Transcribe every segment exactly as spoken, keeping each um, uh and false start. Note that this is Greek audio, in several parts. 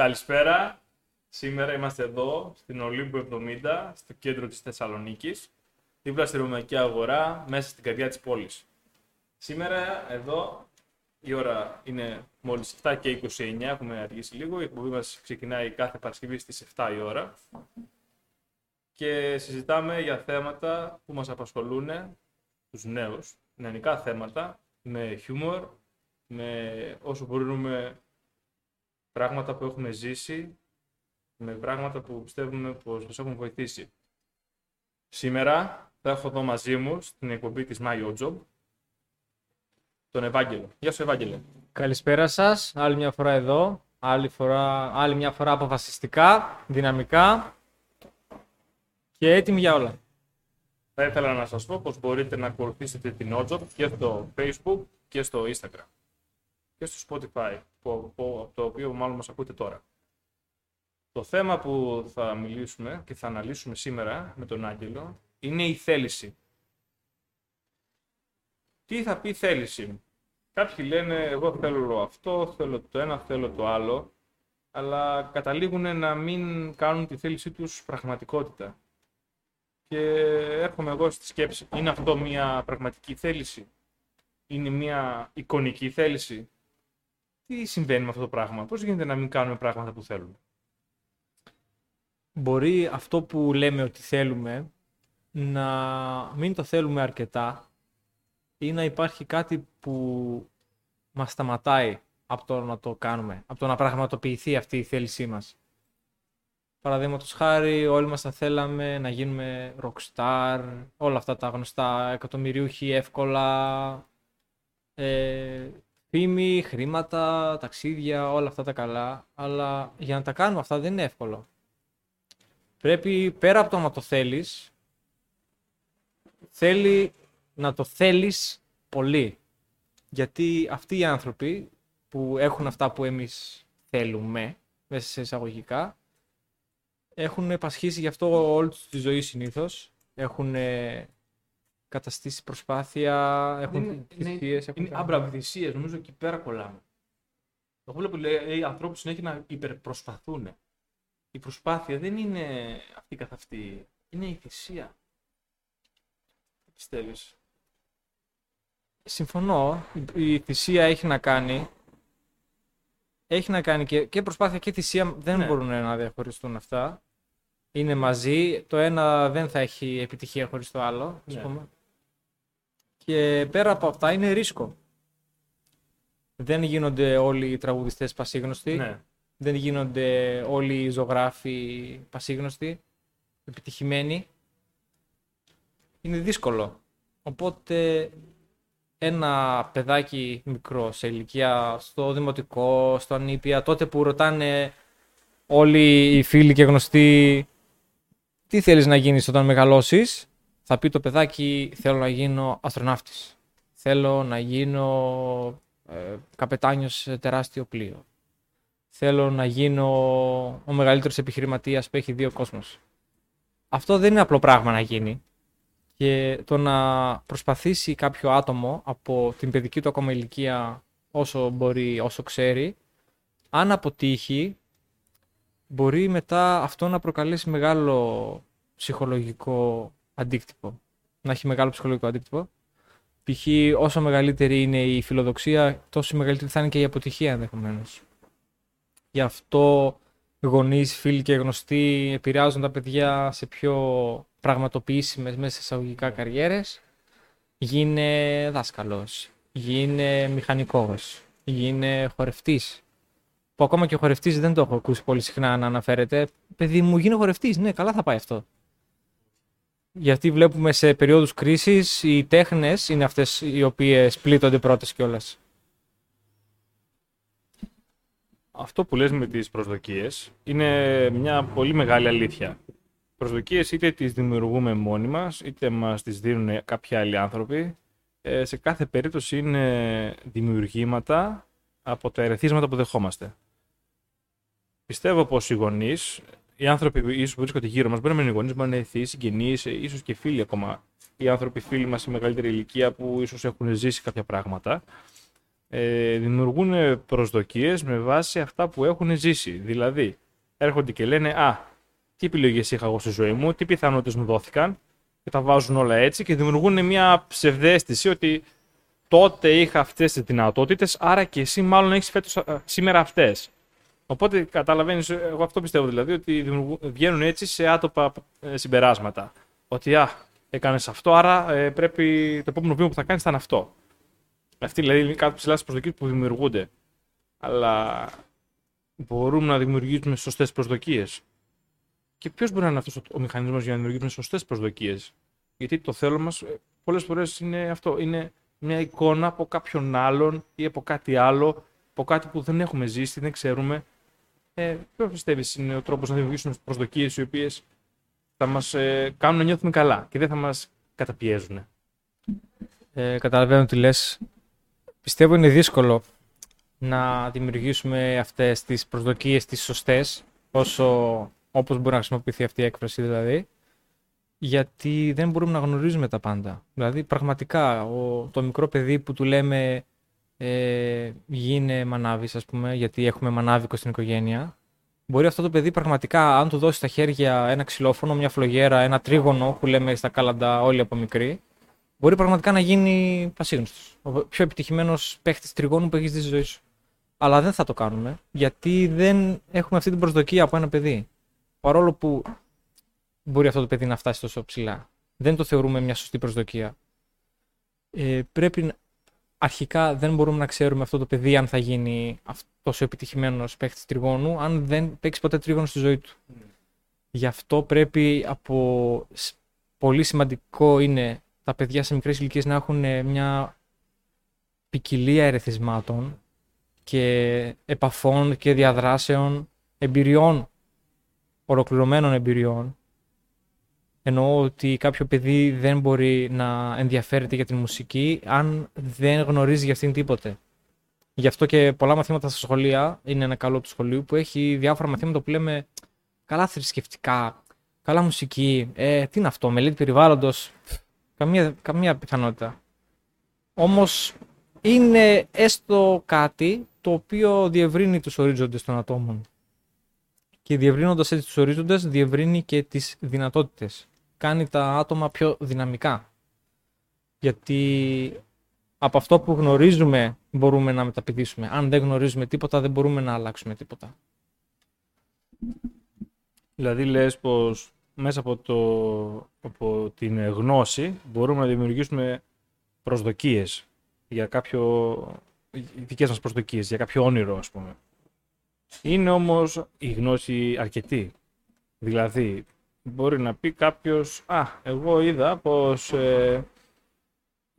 Καλησπέρα. Σήμερα είμαστε εδώ στην Ολύμπου εβδομήντα, στο κέντρο της Θεσσαλονίκης, δίπλα στη Ρωμαϊκή Αγορά, μέσα στην καρδιά της πόλης. Σήμερα εδώ η ώρα είναι μόλις επτά και είκοσι εννιά, έχουμε αργήσει λίγο. Η εκπομπή μας ξεκινάει κάθε Παρασκευή στις επτά η ώρα και συζητάμε για θέματα που μας απασχολούν, τους νέους, νεανικά θέματα, με χιούμορ, με όσο μπορούμε πράγματα που έχουμε ζήσει, με πράγματα που πιστεύουμε πως μας έχουν βοηθήσει. Σήμερα θα έχω εδώ μαζί μου στην εκπομπή της My OJob τον Ευάγγελο. Γεια σου, Ευάγγελε. Καλησπέρα σας. Άλλη μια φορά εδώ, άλλη, φορά, άλλη μια φορά αποφασιστικά, δυναμικά και έτοιμοι για όλα. Θα ήθελα να σας πω πως μπορείτε να ακολουθήσετε την OJob και στο Facebook και στο Instagram και στο Spotify, που, από το οποίο μάλλον μας ακούτε τώρα. Το θέμα που θα μιλήσουμε και θα αναλύσουμε σήμερα με τον Άγγελο είναι η θέληση. Τι θα πει θέληση? Κάποιοι λένε εγώ θέλω αυτό, θέλω το ένα, θέλω το άλλο, αλλά καταλήγουν να μην κάνουν τη θέλησή τους πραγματικότητα. Και έρχομαι εγώ στη σκέψη, είναι αυτό μια πραγματική θέληση? Είναι μια εικονική θέληση? Τι συμβαίνει με αυτό το πράγμα? Πώς γίνεται να μην κάνουμε πράγματα που θέλουμε? Μπορεί αυτό που λέμε ότι θέλουμε να μην το θέλουμε αρκετά ή να υπάρχει κάτι που μας σταματάει από το να το κάνουμε, από το να πραγματοποιηθεί αυτή η θέλησή μας. Παραδείγματος χάρη, όλοι μας θα θέλαμε να γίνουμε rockstar, όλα αυτά τα γνωστά, εκατομμυριούχοι εύκολα, ε, φήμη, χρήματα, ταξίδια, όλα αυτά τα καλά, αλλά για να τα κάνουμε αυτά δεν είναι εύκολο. Πρέπει πέρα από το να το θέλεις, θέλει να το θέλεις πολύ. Γιατί αυτοί οι άνθρωποι που έχουν αυτά που εμείς θέλουμε, μέσα σε εισαγωγικά, έχουν πασχίσει γι' αυτό όλη τους τη ζωή συνήθως. Έχουν καταστήσει προσπάθεια, έχουν θυσίες. Είναι, είναι αμπραβδυσίες, νομίζω εκεί πέρα κολλάμε. Το βλέπω, λέει, οι ανθρώποι συνέχεια να υπερπροσπαθούν. Η προσπάθεια δεν είναι αυτή καθ' αυτή, είναι η θυσία. Τι πιστεύεις? Συμφωνώ, η θυσία έχει να κάνει, έχει να κάνει και, και προσπάθεια και θυσία δεν ναι. μπορούν να διαχωριστούν αυτά. Είναι μαζί, το ένα δεν θα έχει επιτυχία χωρίς το άλλο, ας ναι. πούμε. Και πέρα από αυτά είναι ρίσκο. Δεν γίνονται όλοι οι τραγουδιστές πασίγνωστοι. Ναι. Δεν γίνονται όλοι οι ζωγράφοι πασίγνωστοι, επιτυχημένοι. Είναι δύσκολο. Οπότε ένα παιδάκι μικρό σε ηλικία, στο δημοτικό, στο ανήπια, τότε που ρωτάνε όλοι οι φίλοι και γνωστοί τι θέλεις να γίνεις όταν μεγαλώσεις, θα πει το παιδάκι θέλω να γίνω αστροναύτης, θέλω να γίνω ε, καπετάνιος σε τεράστιο πλοίο. Θέλω να γίνω ο μεγαλύτερος επιχειρηματίας που έχει δύο κόσμος. Αυτό δεν είναι απλό πράγμα να γίνει. Και το να προσπαθήσει κάποιο άτομο από την παιδική του ακόμα ηλικία όσο μπορεί, όσο ξέρει, αν αποτύχει, μπορεί μετά αυτό να προκαλέσει μεγάλο ψυχολογικό αντίκτυπο. Να έχει μεγάλο ψυχολογικό αντίκτυπο. Π.χ. όσο μεγαλύτερη είναι η φιλοδοξία, τόσο μεγαλύτερη θα είναι και η αποτυχία ενδεχομένως. Γι' αυτό γονείς, φίλοι και γνωστοί επηρεάζουν τα παιδιά σε πιο πραγματοποιήσιμες μέσα σε εισαγωγικά καριέρες. Γίνε δάσκαλος, γίνε μηχανικός, γίνε χορευτής. Που ακόμα και ο χορευτής δεν το έχω ακούσει πολύ συχνά να αναφέρεται. Παιδί μου, γίνε χορευτής, ναι, καλά θα πάει αυτό. Γιατί βλέπουμε σε περίοδους κρίσης οι τέχνες είναι αυτές οι οποίες πλήττονται πρώτες κιόλας. Αυτό που λες με τις προσδοκίες είναι μια πολύ μεγάλη αλήθεια. Προσδοκίες είτε τις δημιουργούμε μόνοι μας, είτε μας τις δίνουν κάποιοι άλλοι άνθρωποι. Ε, σε κάθε περίπτωση είναι δημιουργήματα από τα ερεθίσματα που δεχόμαστε. Πιστεύω πως οι γονείς, οι άνθρωποι που ίσως βρίσκονται γύρω μας, μπορεί να είναι γονείς, μπορεί να είναι ηθείς, συγγενείς, ίσως και φίλοι ακόμα. Οι άνθρωποι φίλοι μας σε μεγαλύτερη ηλικία που ίσως έχουν ζήσει κάποια πράγματα. ε, δημιουργούν προσδοκίες με βάση αυτά που έχουν ζήσει. Δηλαδή, έρχονται και λένε «Α, τι επιλογές είχα εγώ στη ζωή μου, τι πιθανότητες μου δόθηκαν» και τα βάζουν όλα έτσι και δημιουργούν μια ψευδαίσθηση ότι τότε είχα αυτές τις δυνατότητες, άρα και εσύ μάλλον έχεις φέτος, σήμερα αυτές. Οπότε καταλαβαίνεις, εγώ αυτό πιστεύω δηλαδή, ότι βγαίνουν έτσι σε άτοπα συμπεράσματα. Ότι α, έκανες αυτό, άρα ε, πρέπει το επόμενο βήμα που θα κάνεις θα είναι αυτό. Αυτή δηλαδή είναι κάτι ψηλά στις προσδοκίες που δημιουργούνται. Αλλά μπορούμε να δημιουργήσουμε σωστές προσδοκίες. Και ποιος μπορεί να είναι αυτός ο, ο μηχανισμός για να δημιουργήσουμε σωστές προσδοκίες? Γιατί το θέλω μας πολλές φορές είναι αυτό. Είναι μια εικόνα από κάποιον άλλον ή από κάτι άλλο, από κάτι που δεν έχουμε ζήσει, δεν ξέρουμε. Ε, ποιο πιστεύεις είναι ο τρόπος να δημιουργήσουμε προσδοκίες οι οποίες θα μας ε, κάνουν να νιώθουμε καλά και δεν θα μας καταπιέζουν? Ε, καταλαβαίνω τι λες. Πιστεύω είναι δύσκολο να δημιουργήσουμε αυτές τις προσδοκίες τις σωστές, όσο, όπως μπορεί να χρησιμοποιηθεί αυτή η έκφραση δηλαδή, γιατί δεν μπορούμε να γνωρίζουμε τα πάντα. Δηλαδή πραγματικά ο, το μικρό παιδί που του λέμε ε, γίνε μανάβης, ας πούμε, γιατί έχουμε μανάβικο στην οικογένεια, μπορεί αυτό το παιδί πραγματικά, αν του δώσει στα χέρια ένα ξυλόφωνο, μια φλογέρα, ένα τρίγωνο που λέμε στα κάλαντα όλοι από μικροί, μπορεί πραγματικά να γίνει πασίγνωστος. Ο πιο επιτυχημένος παίχτης τριγώνου που έχεις δει στη ζωή σου. Αλλά δεν θα το κάνουμε, γιατί δεν έχουμε αυτή την προσδοκία από ένα παιδί. Παρόλο που μπορεί αυτό το παιδί να φτάσει τόσο ψηλά, δεν το θεωρούμε μια σωστή προσδοκία. Ε, πρέπει αρχικά δεν μπορούμε να ξέρουμε αυτό το παιδί αν θα γίνει τόσο επιτυχημένος παίχτης τριγώνου, αν δεν παίξει ποτέ τρίγωνο στη ζωή του. Mm. Γι' αυτό πρέπει από πολύ σημαντικό είναι τα παιδιά σε μικρές ηλικίες να έχουν μια ποικιλία ερεθισμάτων και επαφών και διαδράσεων, εμπειριών, ολοκληρωμένων εμπειριών. Εννοώ ότι κάποιο παιδί δεν μπορεί να ενδιαφέρεται για την μουσική αν δεν γνωρίζει για αυτήν τίποτε. Γι' αυτό και πολλά μαθήματα στα σχολεία είναι ένα καλό του σχολείου που έχει διάφορα μαθήματα που λέμε καλά θρησκευτικά, καλά μουσική, ε, τι είναι αυτό, μελέτη περιβάλλοντος, καμία, καμία πιθανότητα. Όμως είναι έστω κάτι το οποίο διευρύνει τους ορίζοντες των ατόμων. Και διευρύνοντας έτσι τους ορίζοντες, διευρύνει και τις δυνατότητες. Κάνει τα άτομα πιο δυναμικά. Γιατί από αυτό που γνωρίζουμε μπορούμε να μεταπηδήσουμε. Αν δεν γνωρίζουμε τίποτα, δεν μπορούμε να αλλάξουμε τίποτα. Δηλαδή λες πως μέσα από, το, από την γνώση μπορούμε να δημιουργήσουμε προσδοκίες για κάποιο, δικές μας προσδοκίες, για κάποιο όνειρο ας πούμε. Είναι όμως η γνώση αρκετή. Δηλαδή, μπορεί να πει κάποιος, α, εγώ είδα πως ε,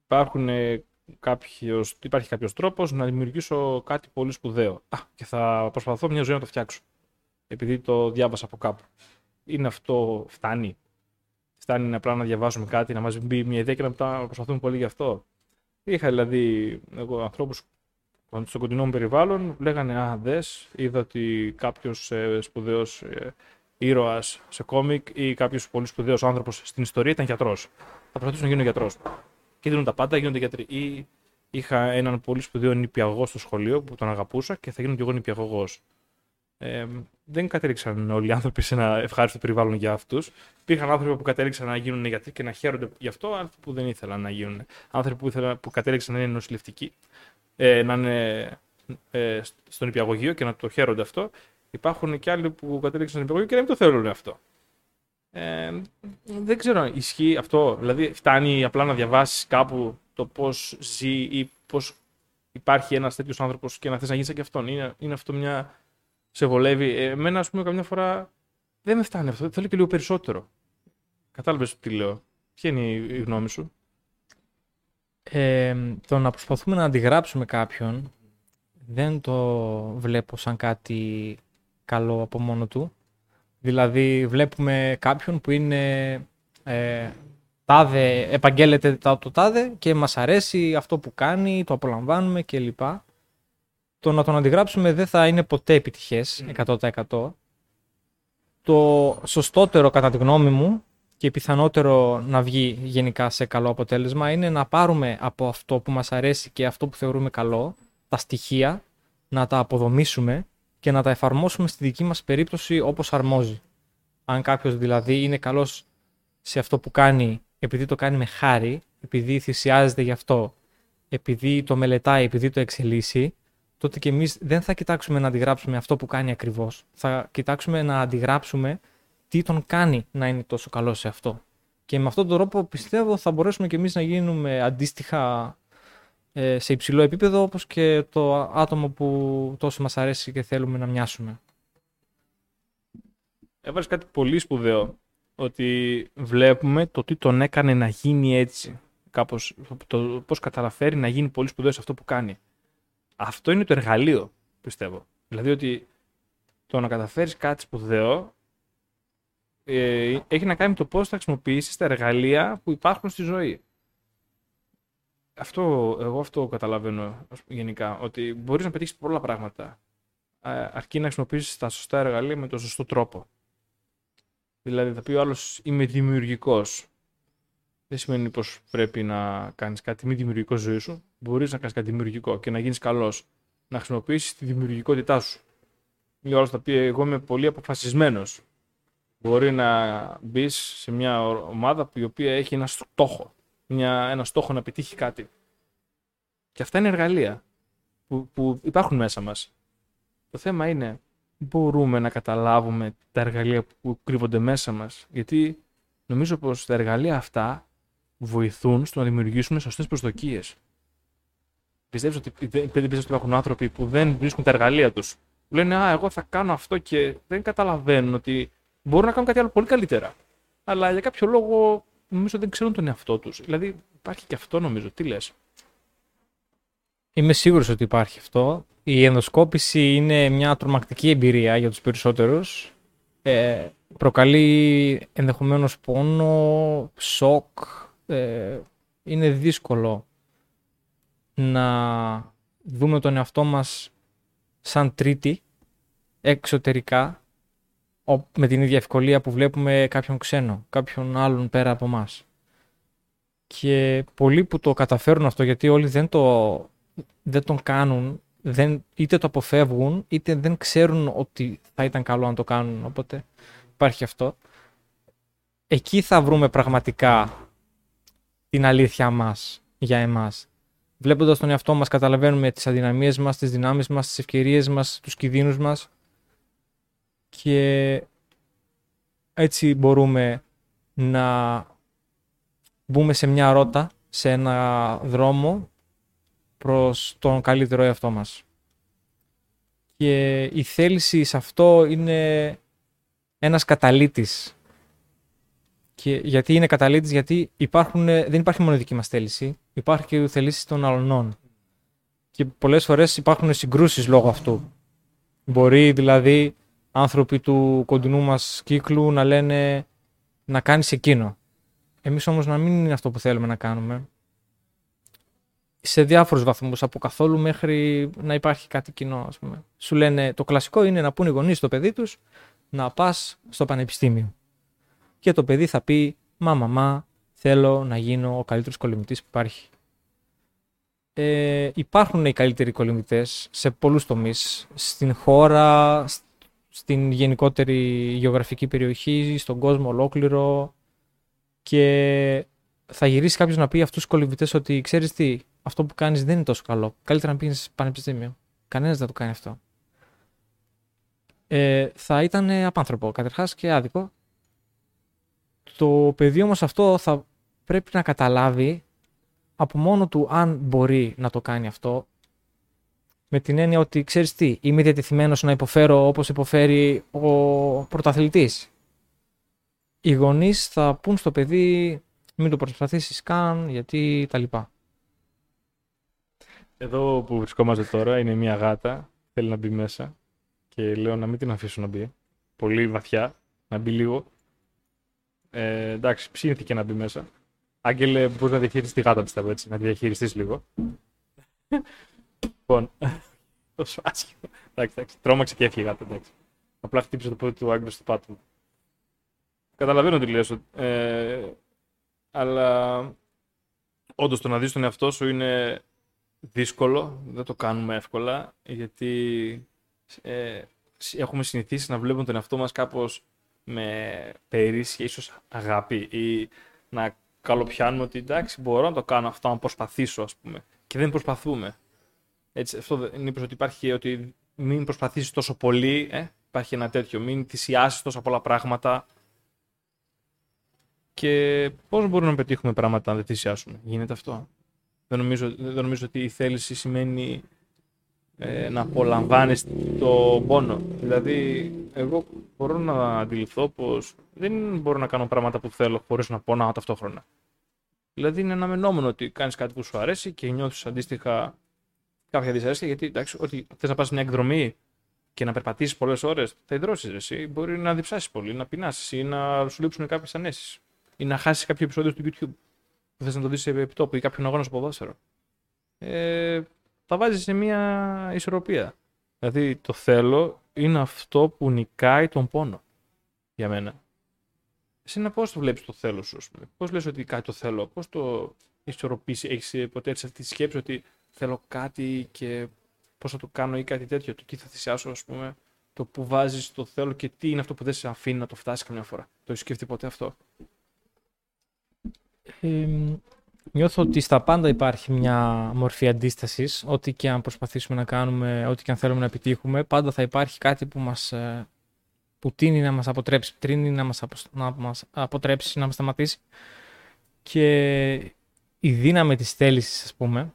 υπάρχουν, ε, κάποιος, υπάρχει κάποιος τρόπος να δημιουργήσω κάτι πολύ σπουδαίο. Α, και θα προσπαθώ μια ζωή να το φτιάξω, επειδή το διάβασα από κάπου. Είναι αυτό, φτάνει. Φτάνει απλά να διαβάζουμε κάτι, να μας μπει μια ιδέα και να μετά προσπαθούμε πολύ γι' αυτό. Είχα δηλαδή εγώ ανθρώπους στο κοντινό μου περιβάλλον, λέγανε «Α, δες, είδα ότι κάποιος ε, σπουδαίος ε, ήρωας σε κόμικ ή κάποιος πολύ σπουδαίος άνθρωπος στην ιστορία ήταν γιατρός. Θα προσπαθήσω να γίνω γιατρός». Και δίνουν τα πάντα, γίνονται γιατροί. Ή είχα έναν πολύ σπουδαίο νηπιαγωγό στο σχολείο που τον αγαπούσα και θα γίνω κι εγώ νηπιαγωγός. Ε, δεν κατέληξαν όλοι οι άνθρωποι σε ένα ευχάριστο περιβάλλον για αυτούς. Υπήρχαν άνθρωποι που κατέληξαν να γίνουν γιατροί και να χαίρονται γι' αυτό, άνθρωποι που δεν ήθελαν να γίνουν. Άνθρωποι που, ήθελαν, που κατέληξαν να είναι νοσηλευτικοί. Ε, να είναι ε, στον νηπιαγωγείο και να το χαίρονται αυτό. Υπάρχουν και άλλοι που κατέληξαν στον νηπιαγωγείο και να μην το θέλουν αυτό. Ε, δεν ξέρω αν ισχύει αυτό. Δηλαδή, φτάνει απλά να διαβάσεις κάπου το πώς ζει ή πώς υπάρχει ένας τέτοιος άνθρωπος και να θες να γίνεις σαν και αυτόν. Είναι, είναι αυτό μια. Σε βολεύει. Εμένα, ας πούμε, καμιά φορά δεν με φτάνει αυτό. Θέλω και λίγο περισσότερο. Κατάλαβες τι λέω? Ποια είναι η γνώμη σου? Ε, το να προσπαθούμε να αντιγράψουμε κάποιον δεν το βλέπω σαν κάτι καλό από μόνο του. Δηλαδή βλέπουμε κάποιον που είναι ε, τάδε, επαγγέλλεται το τάδε και μας αρέσει αυτό που κάνει, το απολαμβάνουμε κλπ. Το να τον αντιγράψουμε δεν θα είναι ποτέ επιτυχές εκατό τοις εκατό. Το σωστότερο κατά τη γνώμη μου και πιθανότερο να βγει γενικά σε καλό αποτέλεσμα είναι να πάρουμε από αυτό που μας αρέσει και αυτό που θεωρούμε καλό τα στοιχεία, να τα αποδομήσουμε και να τα εφαρμόσουμε στη δική μας περίπτωση όπως αρμόζει. Αν κάποιος δηλαδή είναι καλός σε αυτό που κάνει επειδή το κάνει με χάρη, επειδή θυσιάζεται γι' αυτό, επειδή το μελετάει, επειδή το εξελίσσει, τότε και εμείς δεν θα κοιτάξουμε να αντιγράψουμε αυτό που κάνει ακριβώς. Θα κοιτάξουμε να αντιγράψουμε τι τον κάνει να είναι τόσο καλός σε αυτό. Και με αυτόν τον τρόπο πιστεύω θα μπορέσουμε και εμείς να γίνουμε αντίστοιχα ε, σε υψηλό επίπεδο, όπως και το άτομο που τόσο μας αρέσει και θέλουμε να μοιάσουμε. Έβαλες κάτι πολύ σπουδαίο, ότι βλέπουμε το τι τον έκανε να γίνει έτσι. Κάπως, το πώς καταφέρει να γίνει πολύ σπουδαίο σε αυτό που κάνει. Αυτό είναι το εργαλείο, πιστεύω. Δηλαδή ότι το να καταφέρεις κάτι σπουδαίο ε, έχει να κάνει με το πώς θα χρησιμοποιήσεις τα εργαλεία που υπάρχουν στη ζωή. Αυτό, εγώ αυτό καταλαβαίνω γενικά, ότι μπορείς να πετύχεις πολλά πράγματα, αρκεί να χρησιμοποιήσεις τα σωστά εργαλεία με τον σωστό τρόπο. Δηλαδή θα πει ο άλλος είμαι δημιουργικός. Δεν σημαίνει πως πρέπει να κάνεις κάτι μη δημιουργικό στη ζωή σου. Μπορείς να κάνεις κάτι δημιουργικό και να γίνεις καλός. Να χρησιμοποιήσεις τη δημιουργικότητά σου. Ή ο άλλος θα πει: εγώ είμαι πολύ αποφασισμένος. Μπορεί να μπεις σε μια ομάδα που η οποία έχει ένα στόχο. Μια, ένα στόχο να πετύχει κάτι. Και αυτά είναι εργαλεία που, που υπάρχουν μέσα μας. Το θέμα είναι, μπορούμε να καταλάβουμε τα εργαλεία που κρύβονται μέσα μας. Γιατί νομίζω πως τα εργαλεία αυτά βοηθούν στο να δημιουργήσουμε σωστές προσδοκίες. Πιστεύεις ότι, πιστεύεις ότι υπάρχουν άνθρωποι που δεν βρίσκουν τα εργαλεία τους. Που λένε «Α, εγώ θα κάνω αυτό» και δεν καταλαβαίνουν ότι μπορούν να κάνουν κάτι άλλο πολύ καλύτερα. Αλλά για κάποιο λόγο νομίζω δεν ξέρουν τον εαυτό τους. Δηλαδή υπάρχει και αυτό νομίζω. Τι λες? Είμαι σίγουρος ότι υπάρχει αυτό. Η ενδοσκόπηση είναι μια τρομακτική εμπειρία για τους περισσότερους. Ε, προκαλεί ενδεχομένως πόνο, σοκ. Ε, είναι δύσκολο να δούμε τον εαυτό μας σαν τρίτη εξωτερικά με την ίδια ευκολία που βλέπουμε κάποιον ξένο, κάποιον άλλον πέρα από μας. Και πολλοί που το καταφέρουν αυτό, γιατί όλοι δεν, το, δεν τον κάνουν, δεν, είτε το αποφεύγουν είτε δεν ξέρουν ότι θα ήταν καλό αν το κάνουν, οπότε υπάρχει αυτό. Εκεί θα βρούμε πραγματικά την αλήθεια μας για εμάς. Βλέποντας τον εαυτό μας, καταλαβαίνουμε τις αδυναμίες μας, τις δυνάμεις μας, τις ευκαιρίες μας, τους κινδύνους μας. Και έτσι μπορούμε να μπούμε σε μια ρότα, σε ένα δρόμο προς τον καλύτερο εαυτό μας. Και η θέληση σε αυτό είναι ένας καταλύτης. Και γιατί είναι καταλύτης? Γιατί υπάρχουν, δεν υπάρχει μόνο η δική μας θέληση, υπάρχει και η θέληση των αλλωνών. Και πολλές φορές υπάρχουν συγκρούσεις λόγω αυτού. Μπορεί δηλαδή άνθρωποι του κοντινού μας κύκλου να λένε να κάνεις εκείνο. Εμείς όμως να μην είναι αυτό που θέλουμε να κάνουμε. Σε διάφορους βαθμούς, από καθόλου μέχρι να υπάρχει κάτι κοινό, ας πούμε. Σου λένε, το κλασικό είναι να πούνε οι γονείς στο παιδί τους να πας στο πανεπιστήμιο. Και το παιδί θα πει, μα μαμά, θέλω να γίνω ο καλύτερος κολυμβητής που υπάρχει. Ε, υπάρχουν οι καλύτεροι κολυμβητές σε πολλούς τομείς. Στην χώρα, στην γενικότερη γεωγραφική περιοχή, στον κόσμο ολόκληρο. Και θα γυρίσει κάποιος να πει αυτούς τους κολυμβητές ότι, ξέρεις τι, αυτό που κάνεις δεν είναι τόσο καλό. Καλύτερα να πήγαινες πανεπιστήμιο. Κανένας δεν το κάνει αυτό. Ε, θα ήταν απάνθρωπο, καταρχάς, και άδικο. Το παιδί όμως αυτό θα πρέπει να καταλάβει από μόνο του αν μπορεί να το κάνει αυτό, με την έννοια ότι, ξέρεις τι, είμαι διατεθειμένος να υποφέρω όπως υποφέρει ο πρωταθλητής. Οι γονείς θα πούν στο παιδί μην το προσπαθήσεις καν, γιατί τα λοιπά. Εδώ που βρισκόμαστε τώρα είναι μια γάτα, θέλει να μπει μέσα και λέω να μην την αφήσω να μπει πολύ βαθιά, να μπει λίγο. Ε, εντάξει, ψήνθηκε να μπει μέσα. Άγγελε, μπορείς να διαχειριστείς τη γάτα, πιστεύω, έτσι, να τη διαχειριστείς λίγο. Λοιπόν, τόσο άσχημα. Εντάξει, εντάξει, τρόμαξε και έφυγε η γάτα, εντάξει. Απλά χτύπησε το πόδι του Άγγελου στο πάτο μου. Καταλαβαίνω τι λες, ε, αλλά όντως το να δεις τον εαυτό σου είναι δύσκολο, δεν το κάνουμε εύκολα, γιατί ε, έχουμε συνηθίσει να βλέπουμε τον εαυτό μας κάπως με περίσσια, ίσως αγάπη, ή να καλοπιάνουμε ότι εντάξει, μπορώ να το κάνω αυτό, να προσπαθήσω, ας πούμε. Και δεν προσπαθούμε. Έτσι, αυτό είναι ότι υπάρχει, ότι μην προσπαθήσεις τόσο πολύ, ε, υπάρχει ένα τέτοιο, μην θυσιάσεις τόσα πολλά πράγματα. Και πώς μπορούμε να πετύχουμε πράγματα αν δεν θυσιάσουμε, γίνεται αυτό? Δεν νομίζω, δεν νομίζω ότι η θέληση σημαίνει ε, να απολαμβάνεις το πόνο. Δηλαδή, εγώ μπορώ να αντιληφθώ πως δεν μπορώ να κάνω πράγματα που θέλω χωρίς να πονάω ταυτόχρονα. Δηλαδή, είναι αναμενόμενο ότι κάνεις κάτι που σου αρέσει και νιώθεις αντίστοιχα κάποια δυσαρέσκεια, γιατί εντάξει, ότι θες να πας σε μια εκδρομή και να περπατήσεις πολλές ώρες, θα υδρώσεις εσύ. Μπορεί να διψάσεις πολύ, να πεινάσεις ή να σου λείψουν κάποιες ανέσεις ή να χάσεις κάποιο επεισόδιο του YouTube. Θες να το δεις σε επιτόπου ή κάποιον αγώνα στο ποδόσφαιρο. Ε, τα βάζεις σε μια ισορροπία. Δηλαδή το θέλω είναι αυτό που νικάει τον πόνο για μένα. Εσύ να πώς το βλέπεις το θέλω σου, πώς λες ότι κάτι το θέλω, πώς το ισορροπείς, έχεις ποτέ έτσι αυτή τη σκέψη ότι θέλω κάτι και πώς θα το κάνω ή κάτι τέτοιο, το τι θα θυσιάσω, ας πούμε, το που βάζεις το θέλω και τι είναι αυτό που δεν σε αφήνει να το φτάσεις καμιά φορά. Το έχεις σκεφτεί ποτέ αυτό? Ε, νιώθω ότι στα πάντα υπάρχει μια μορφή αντίστασης. Ό,τι και αν προσπαθήσουμε να κάνουμε, ό,τι και αν θέλουμε να επιτύχουμε, πάντα θα υπάρχει κάτι που μας που τίνει να μας αποτρέψει, τρίνει να μας, απο, να μας αποτρέψει, να μας σταματήσει. Και η δύναμη της θέλησης, ας πούμε,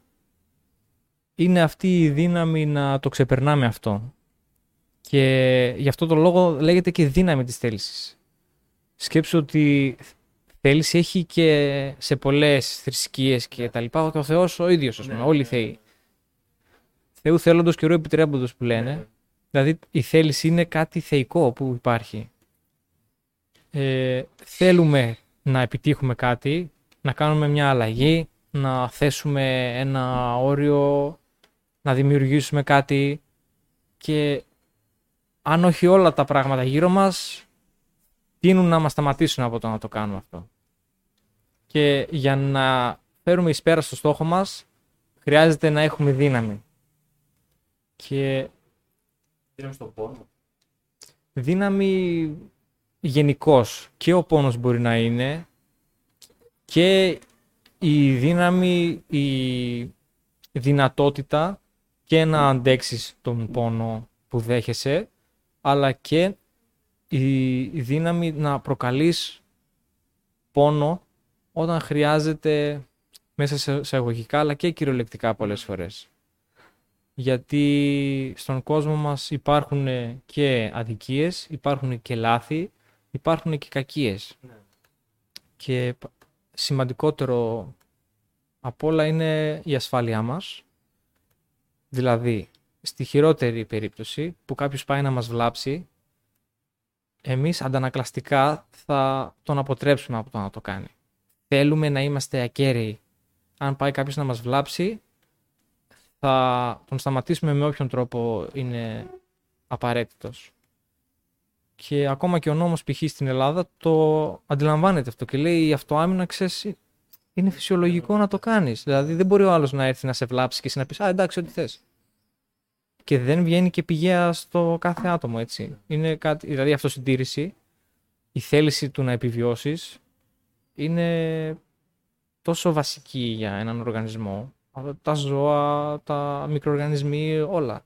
είναι αυτή η δύναμη να το ξεπερνάμε αυτό. Και γι' αυτό το λόγο λέγεται και δύναμη της θέλησης. Σκέψου ότι θέληση έχει και σε πολλές θρησκείες και τα λοιπά, ο Θεός ο ίδιος, ας πούμε, ναι, όλοι οι ναι, Θεοί. Ναι. Θεού θέλοντος και ουρού επιτρέποντος που λένε. Ναι. Δηλαδή η θέληση είναι κάτι θεϊκό που υπάρχει. Ε, θέλουμε να επιτύχουμε κάτι, να κάνουμε μια αλλαγή, να θέσουμε ένα όριο, να δημιουργήσουμε κάτι και αν όχι όλα τα πράγματα γύρω μας, τείνουν να μας σταματήσουν από το να το κάνουμε αυτό. Και για να φέρουμε εις πέρα στο στόχο μας, χρειάζεται να έχουμε δύναμη. Και δύναμη στον πόνο. Δύναμη γενικώς. Και ο πόνος μπορεί να είναι και η δύναμη, η δυνατότητα και να αντέξεις τον πόνο που δέχεσαι, αλλά και η δύναμη να προκαλείς πόνο όταν χρειάζεται, μέσα σε αγωγικά αλλά και κυριολεκτικά πολλές φορές. Γιατί στον κόσμο μας υπάρχουν και αδικίες, υπάρχουν και λάθη, υπάρχουν και κακίες. Ναι. Και σημαντικότερο απ' όλα είναι η ασφάλειά μας. Δηλαδή, στη χειρότερη περίπτωση που κάποιος πάει να μας βλάψει, εμείς αντανακλαστικά θα τον αποτρέψουμε από το να το κάνει. Θέλουμε να είμαστε ακέραιοι. Αν πάει κάποιος να μας βλάψει, θα τον σταματήσουμε με όποιον τρόπο είναι απαραίτητος. Και ακόμα και ο νόμος π.χ. στην Ελλάδα το αντιλαμβάνεται αυτό και λέει η αυτοάμυνα, ξέρεις, είναι φυσιολογικό να το κάνεις. Δηλαδή δεν μπορεί ο άλλος να έρθει να σε βλάψει και εσύ να πεις «Α, εντάξει, ό,τι θες». Και δεν βγαίνει και πηγαία στο κάθε άτομο, έτσι. Είναι κάτι, δηλαδή η αυτοσυντήρηση, η θέληση του να επιβιώσεις, είναι τόσο βασική για έναν οργανισμό. Τα ζώα, τα μικροοργανισμοί, όλα.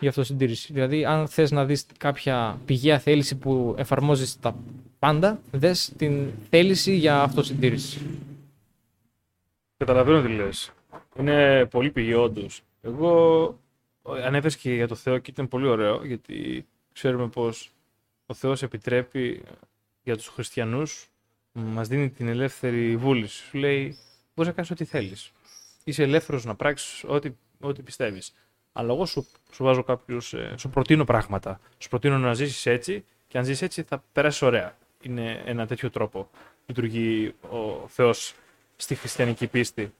Η αυτοσυντήρηση. Δηλαδή, αν θες να δεις κάποια πηγαία θέληση που εφαρμόζεις τα πάντα, δες την θέληση για αυτοσυντήρηση. Καταλαβαίνω τι λες. Είναι πολύ πηγαίο, όντως. Εγώ... Ανέφερες και για το Θεό και ήταν πολύ ωραίο, γιατί ξέρουμε πως ο Θεός επιτρέπει για τους χριστιανούς, μας δίνει την ελεύθερη βούληση. Σου λέει, μπορείς να κάνεις ό,τι θέλεις. Είσαι ελεύθερος να πράξεις ό,τι, ό,τι πιστεύεις. Αλλά εγώ σου, σου βάζω κάποιους, σου προτείνω πράγματα. Σου προτείνω να ζήσεις έτσι και αν ζήσεις έτσι θα περάσεις ωραία. Είναι ένα τέτοιο τρόπο λειτουργεί ο Θεός στη χριστιανική πίστη.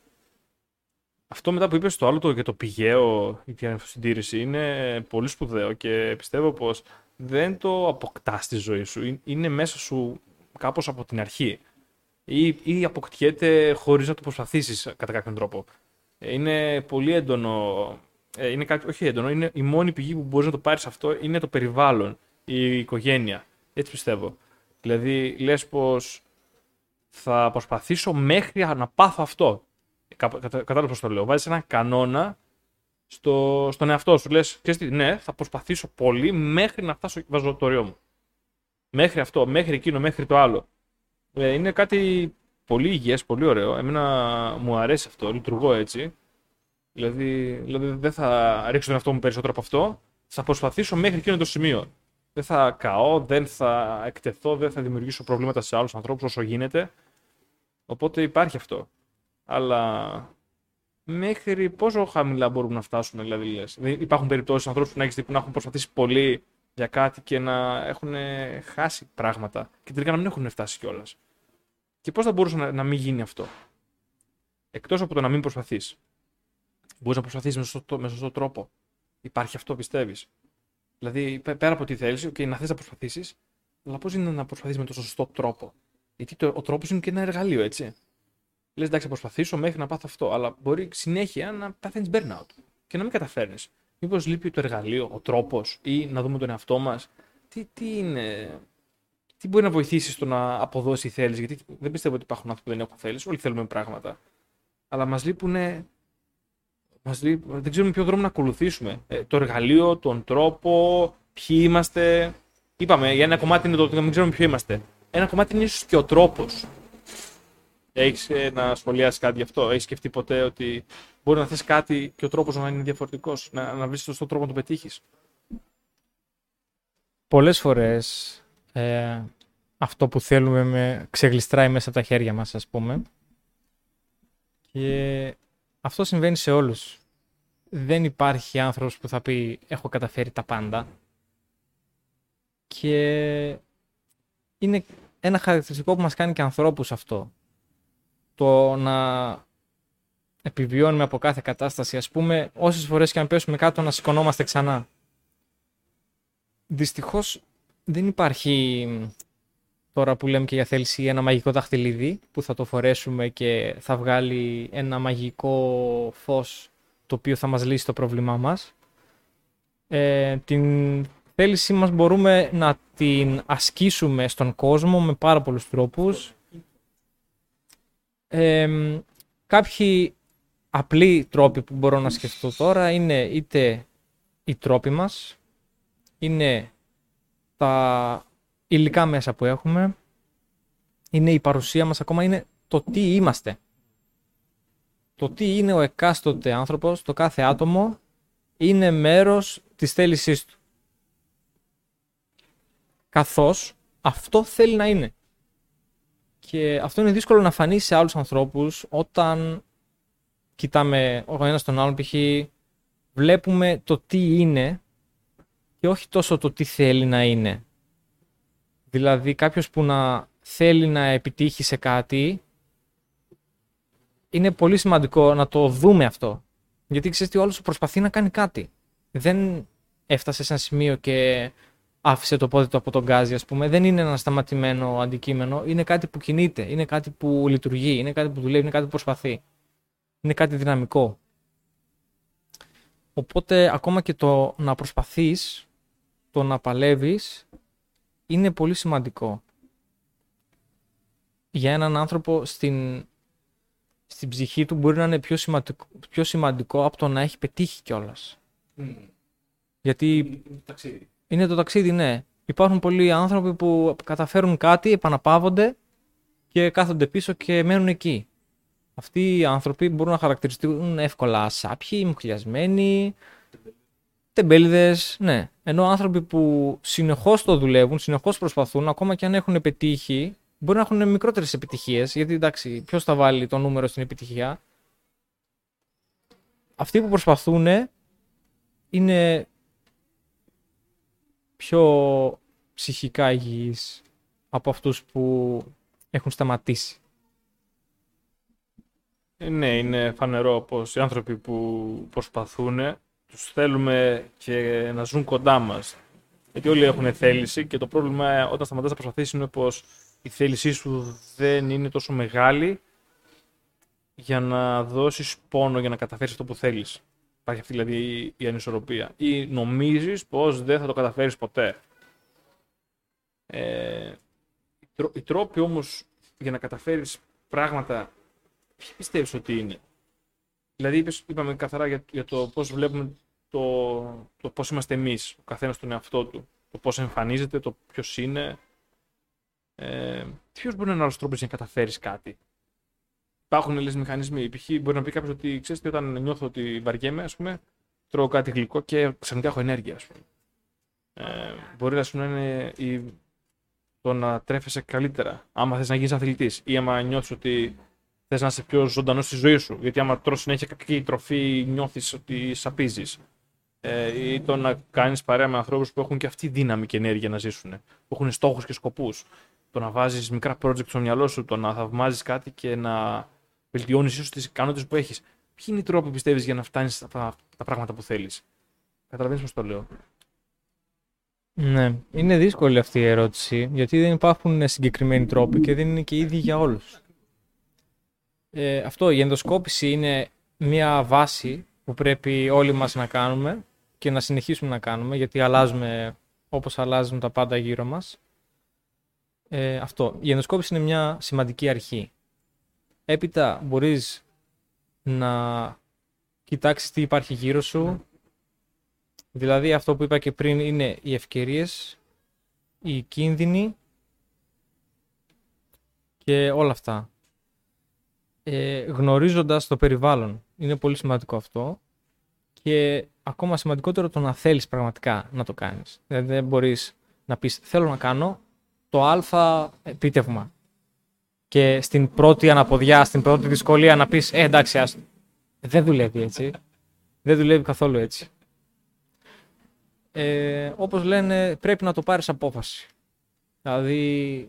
Αυτό μετά που είπες το άλλο το, για το πηγαίο ή την αυτοσυντήρηση είναι πολύ σπουδαίο και πιστεύω πως δεν το αποκτάς στη ζωή σου. Είναι μέσα σου κάπως από την αρχή ή, ή αποκτιέται χωρίς να το προσπαθήσεις κατά κάποιον τρόπο. Είναι πολύ έντονο, είναι κάτι, όχι έντονο, είναι η μόνη πηγή που μπορείς να το πάρεις αυτό είναι το περιβάλλον, η οικογένεια. Έτσι πιστεύω. Δηλαδή λες πως θα προσπαθήσω μέχρι να πάθω αυτό. Κατάλαβα πως το λέω. Βάζεις έναν κανόνα στο, στον εαυτό σου. Λες, ξέρεις τι, ναι, θα προσπαθήσω πολύ μέχρι να φτάσω βάζω το όριό μου. Μέχρι αυτό, μέχρι εκείνο, μέχρι το άλλο. Είναι κάτι πολύ υγιές, πολύ ωραίο. Εμένα μου αρέσει αυτό, λειτουργώ έτσι. Δηλαδή, δηλαδή δεν θα ρίξω τον εαυτό μου περισσότερο από αυτό. Θα προσπαθήσω μέχρι εκείνο το σημείο. Δεν θα καώ, δεν θα εκτεθώ, δεν θα δημιουργήσω προβλήματα σε άλλους ανθρώπους όσο γίνεται. Οπότε υπάρχει αυτό. Αλλά μέχρι πόσο χαμηλά μπορούμε να φτάσουμε, δηλαδή λες. Υπάρχουν περιπτώσεις ανθρώπους που να έχεις δει που να έχουν προσπαθήσει πολύ για κάτι και να έχουν χάσει πράγματα και τελικά να μην έχουν φτάσει κιόλας. Και πώς θα μπορούσε να, να μην γίνει αυτό, εκτός από το να μην προσπαθείς. Μπορείς να προσπαθείς με σωστό, με σωστό τρόπο. Υπάρχει αυτό, πιστεύεις. Δηλαδή, πέρα από τι θέλεις, okay, να θες να προσπαθήσεις, αλλά πώς είναι να προσπαθείς με τον σωστό τρόπο. Γιατί το, ο τρόπος είναι και ένα εργαλείο, έτσι. Λες, εντάξει, θα προσπαθήσω μέχρι να πάθω αυτό, αλλά μπορεί συνέχεια να παθαίνεις burnout και να μην καταφέρνεις. Μήπως λείπει το εργαλείο, ο τρόπος, ή να δούμε τον εαυτό μας. Τι, τι είναι. Τι μπορεί να βοηθήσει στο να αποδώσει θέλεις, γιατί δεν πιστεύω ότι υπάρχουν άνθρωποι που δεν έχουν θέλεις. Όλοι θέλουμε πράγματα. Αλλά μας λείπουν. Μας λείπ... Δεν ξέρουμε ποιο δρόμο να ακολουθήσουμε. Ε, το εργαλείο, τον τρόπο, ποιοι είμαστε. Είπαμε, για ένα κομμάτι είναι το ότι δεν ξέρουμε ποιο είμαστε. Ένα κομμάτι είναι ίσως και ο τρόπος. Έχεις ε, να σχολιάσεις κάτι γι' αυτό. Έχεις σκεφτεί ποτέ ότι μπορεί να θες κάτι και ο τρόπος να είναι διαφορετικός. Να, να βρεις τον σωστό τρόπο να το πετύχεις. Πολλές φορές. Ε, αυτό που θέλουμε με, ξεγλιστράει μέσα από τα χέρια μας, ας πούμε. Και αυτό συμβαίνει σε όλους. Δεν υπάρχει άνθρωπος που θα πει έχω καταφέρει τα πάντα. Και είναι ένα χαρακτηριστικό που μας κάνει και ανθρώπους αυτό. Το να επιβιώνουμε από κάθε κατάσταση, ας πούμε, όσες φορές και αν πέσουμε κάτω να σηκωνόμαστε ξανά. Δυστυχώς δεν υπάρχει, τώρα που λέμε και για θέληση, ένα μαγικό δαχτυλίδι που θα το φορέσουμε και θα βγάλει ένα μαγικό φως το οποίο θα μας λύσει το πρόβλημά μας. Ε, την θέλησή μας μπορούμε να την ασκήσουμε στον κόσμο με πάρα πολλούς τρόπους. Ε, κάποιοι απλοί τρόποι που μπορώ να σκεφτώ τώρα είναι είτε οι τρόποι μας, είναι τα υλικά μέσα που έχουμε, είναι η παρουσία μας, ακόμα είναι το τι είμαστε. Το τι είναι ο εκάστοτε άνθρωπος, το κάθε άτομο, είναι μέρος της θέλησής του. Καθώς αυτό θέλει να είναι. Και αυτό είναι δύσκολο να φανεί σε άλλους ανθρώπους όταν κοιτάμε ο ένας τον άλλον, π.χ. βλέπουμε το τι είναι και όχι τόσο το τι θέλει να είναι. Δηλαδή κάποιος που να θέλει να επιτύχει σε κάτι, είναι πολύ σημαντικό να το δούμε αυτό. Γιατί ξέρεις τι, όλος σου προσπαθεί να κάνει κάτι. Δεν έφτασε σε ένα σημείο και άφησε το πόδι του από τον γκάζι, ας πούμε. Δεν είναι ένα σταματημένο αντικείμενο. Είναι κάτι που κινείται, είναι κάτι που λειτουργεί, είναι κάτι που δουλεύει, είναι κάτι που προσπαθεί. Είναι κάτι δυναμικό. Οπότε ακόμα και το να προσπαθείς, το να παλεύεις, είναι πολύ σημαντικό για έναν άνθρωπο. Στην, στην ψυχή του μπορεί να είναι πιο σημαντικό, πιο σημαντικό από το να έχει πετύχει κιόλας. Mm. Γιατί είναι το ταξίδι. Είναι το ταξίδι, ναι. Υπάρχουν πολλοί άνθρωποι που καταφέρουν κάτι, επαναπαύονται και κάθονται πίσω και μένουν εκεί. Αυτοί οι άνθρωποι μπορούν να χαρακτηριστούν εύκολα σάπιοι, μουχλιασμένοι, τεμπέλιδες, ναι. Ενώ άνθρωποι που συνεχώς το δουλεύουν, συνεχώς προσπαθούν, ακόμα και αν έχουν πετύχει, μπορεί να έχουν μικρότερες επιτυχίες, γιατί εντάξει, ποιος θα βάλει το νούμερο στην επιτυχία. Αυτοί που προσπαθούν είναι πιο ψυχικά υγιείς από αυτούς που έχουν σταματήσει. Ναι, είναι φανερό πως οι άνθρωποι που προσπαθούν, τους θέλουμε και να ζουν κοντά μας. Γιατί όλοι έχουν θέληση και το πρόβλημα όταν σταματάς να προσπαθήσεις είναι πως η θέλησή σου δεν είναι τόσο μεγάλη για να δώσεις πόνο για να καταφέρεις αυτό που θέλεις. Υπάρχει αυτή δηλαδή η ανισορροπία. Ή νομίζεις πως δεν θα το καταφέρεις ποτέ. Ε, οι τρόποι όμως για να καταφέρεις πράγματα, ποιοι πιστεύεις ότι είναι? Δηλαδή είπαμε καθαρά για, για το πώς βλέπουμε το, το πώς είμαστε εμείς, ο καθένας τον εαυτό του, το πώς εμφανίζεται, το ποιος είναι. Ε, ποιος μπορεί να είναι άλλος τρόπος για να καταφέρεις κάτι? Υπάρχουν λες μηχανισμοί. Π.χ. μπορεί να πει κάποιος ότι ξέρεις τι, όταν νιώθω ότι βαριέμαι, ας πούμε, τρώω κάτι γλυκό και ξαφνικά έχω ενέργεια, ας πούμε. Ε, μπορεί ας πούμε, να είναι η... το να τρέφεσαι καλύτερα, άμα θες να γίνεις αθλητής ή άμα νιώθεις ότι θες να είσαι πιο ζωντανός στη ζωή σου. Γιατί άμα τρως συνέχεια κακή τροφή, νιώθεις ότι σαπίζεις. Ε, ή το να κάνεις παρέα με ανθρώπους που έχουν και αυτή δύναμη και ενέργεια να ζήσουν, που έχουν στόχους και σκοπούς. Το να βάζεις μικρά project στο μυαλό σου, το να θαυμάζεις κάτι και να βελτιώνεις ίσως τις ικανότητες που έχεις. Ποιοι είναι οι τρόποι πιστεύεις για να φτάνεις στα τα, τα πράγματα που θέλεις? Καταλαβαίνεις πώς το λέω? Ναι, είναι δύσκολη αυτή η ερώτηση, γιατί δεν υπάρχουν συγκεκριμένοι τρόποι και δεν είναι και ίδιοι για όλους. Ε, αυτό, η ενδοσκόπηση είναι μια βάση που πρέπει όλοι μας να κάνουμε και να συνεχίσουμε να κάνουμε, γιατί αλλάζουμε όπως αλλάζουν τα πάντα γύρω μας. Ε, αυτό, η ενδοσκόπηση είναι μια σημαντική αρχή. Έπειτα μπορείς να κοιτάξεις τι υπάρχει γύρω σου. Δηλαδή αυτό που είπα και πριν είναι οι ευκαιρίες, οι κίνδυνοι και όλα αυτά. Ε, γνωρίζοντας το περιβάλλον, είναι πολύ σημαντικό αυτό, και ακόμα σημαντικότερο το να θέλεις πραγματικά να το κάνεις. Δηλαδή δεν μπορείς να πεις θέλω να κάνω το α επίτευγμα και στην πρώτη αναποδιά, στην πρώτη δυσκολία να πεις ε, εντάξει άστο. Δεν δουλεύει έτσι, δεν δουλεύει καθόλου έτσι. Ε, όπως λένε, πρέπει να το πάρεις απόφαση. Δηλαδή,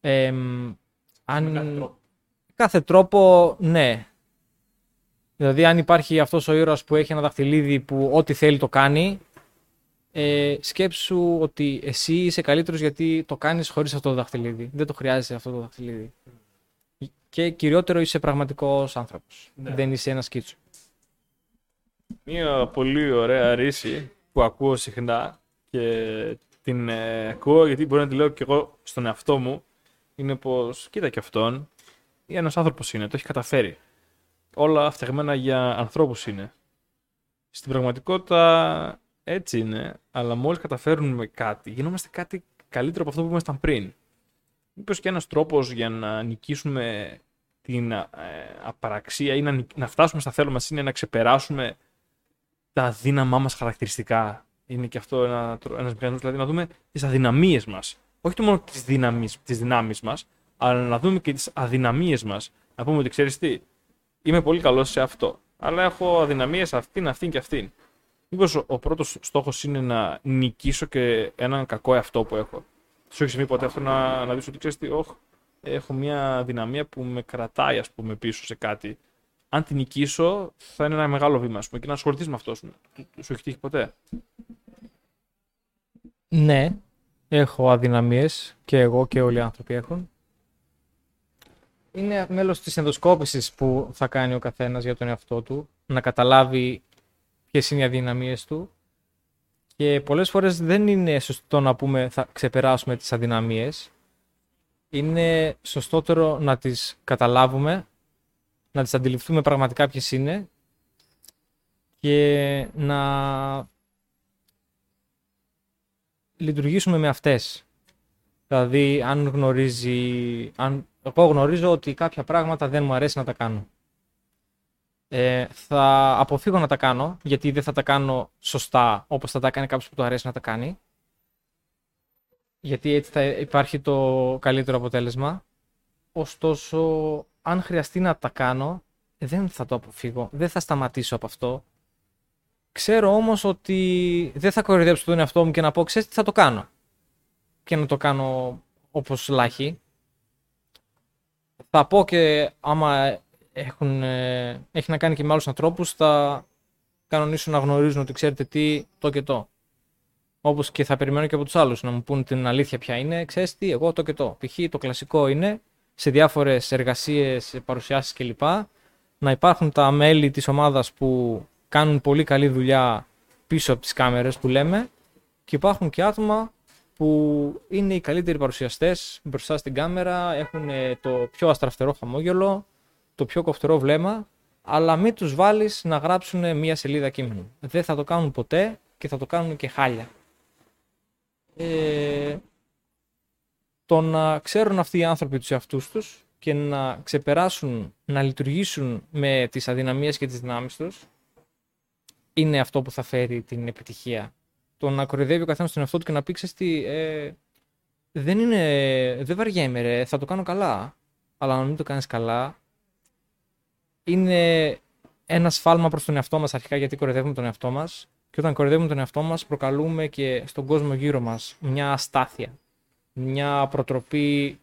ε, αν... κάθε τρόπο. κάθε τρόπο, ναι. Δηλαδή, αν υπάρχει αυτός ο ήρωας που έχει ένα δαχτυλίδι που ό,τι θέλει το κάνει, ε, σκέψου ότι εσύ είσαι καλύτερος γιατί το κάνεις χωρίς αυτό το δαχτυλίδι. Δεν το χρειάζεσαι αυτό το δαχτυλίδι. Και κυριότερο, είσαι πραγματικός άνθρωπος. Ναι. Δεν είσαι ένα σκίτσο. Μία πολύ ωραία ρίση που ακούω συχνά και την ε, ακούω γιατί μπορεί να τη λέω και εγώ στον εαυτό μου, είναι πως κοίτα και αυτόν, ένας άνθρωπος είναι, το έχει καταφέρει. Όλα φτιαγμένα για ανθρώπους είναι. Στην πραγματικότητα έτσι είναι, αλλά μόλις καταφέρνουμε κάτι, γινόμαστε κάτι καλύτερο από αυτό που ήμασταν πριν. Μήπως και ένας τρόπος για να νικήσουμε την ε, απαραξία ή να, να φτάσουμε στα θέλω μας είναι να ξεπεράσουμε τα αδύναμά μας χαρακτηριστικά. Είναι και αυτό ένα, ένας μηχανισμός, δηλαδή να δούμε τις αδυναμίες μας. Όχι το μόνο τις δυνάμεις, τις δυνάμεις μας, αλλά να δούμε και τις αδυναμίες μας. Να πούμε ότι ξέρεις τι, είμαι πολύ καλός σε αυτό, αλλά έχω αδυναμίες αυτήν, αυτήν και αυτήν. Μήπως ο, ο πρώτος στόχος είναι να νικήσω και έναν κακό εαυτό που έχω? Σου έχει σημεί ποτέ αυτό να, να δεις ότι ξέρεις τι, όχ, έχω μια δυναμία που με κρατάει, ας πούμε, πίσω σε κάτι. Αν την νικήσω, θα είναι ένα μεγάλο βήμα, ας πούμε, και να ασχοληθείς με αυτό. Σου έχει τύχει ποτέ? Ναι, έχω αδυναμίες και εγώ και όλοι οι άνθρωποι έχουν. Είναι μέλος της ενδοσκόπησης που θα κάνει ο καθένας για τον εαυτό του, να καταλάβει ποιες είναι οι αδυναμίες του. Και πολλές φορές δεν είναι σωστό να πούμε θα ξεπεράσουμε τις αδυναμίες. Είναι σωστότερο να τις καταλάβουμε, να τις αντιληφθούμε πραγματικά ποιες είναι και να λειτουργήσουμε με αυτές. Δηλαδή, αν γνωρίζει, αν εγώ γνωρίζω ότι κάποια πράγματα δεν μου αρέσει να τα κάνω, ε, θα αποφύγω να τα κάνω, γιατί δεν θα τα κάνω σωστά όπως θα τα κάνει κάποιος που του αρέσει να τα κάνει. Γιατί έτσι θα υπάρχει το καλύτερο αποτέλεσμα. Ωστόσο, αν χρειαστεί να τα κάνω, δεν θα το αποφύγω, δεν θα σταματήσω από αυτό. Ξέρω όμως ότι δεν θα κοροϊδέψω τον εαυτό μου και να πω, ξέρεις τι, θα το κάνω. Και να το κάνω όπως λάχει. Θα πω και άμα έχουν, έχει να κάνει και με άλλους ανθρώπους, θα κανονίσω να γνωρίζουν ότι ξέρετε τι, το και το. Όπως και θα περιμένω και από τους άλλους να μου πούν την αλήθεια ποια είναι, ξέρεις τι, εγώ το και το. Π.χ. το κλασικό είναι σε διάφορες εργασίες, παρουσιάσεις κλπ. Να υπάρχουν τα μέλη της ομάδας που κάνουν πολύ καλή δουλειά πίσω από τις κάμερες που λέμε, και υπάρχουν και άτομα που είναι οι καλύτεροι παρουσιαστές μπροστά στην κάμερα, έχουν το πιο αστραφτερό χαμόγελο, το πιο κοφτερό βλέμμα, αλλά μην τους βάλεις να γράψουν μία σελίδα κείμενο. Δεν θα το κάνουν ποτέ και θα το κάνουν και χάλια. Ε, το να ξέρουν αυτοί οι άνθρωποι τους εαυτούς τους και να ξεπεράσουν, να λειτουργήσουν με τις αδυναμίες και τις δυνάμεις τους, είναι αυτό που θα φέρει την επιτυχία. Το να κοροϊδεύει ο καθένας τον εαυτό του και να πει, ξέρεις τι, ε, δεν είναι, δεν βαριέμαι ρε, θα το κάνω καλά. Αλλά να μην το κάνεις καλά είναι ένα σφάλμα προς τον εαυτό μας αρχικά, γιατί κοροϊδεύουμε τον εαυτό μας, και όταν κοροϊδεύουμε τον εαυτό μας προκαλούμε και στον κόσμο γύρω μας μια αστάθεια, μια προτροπή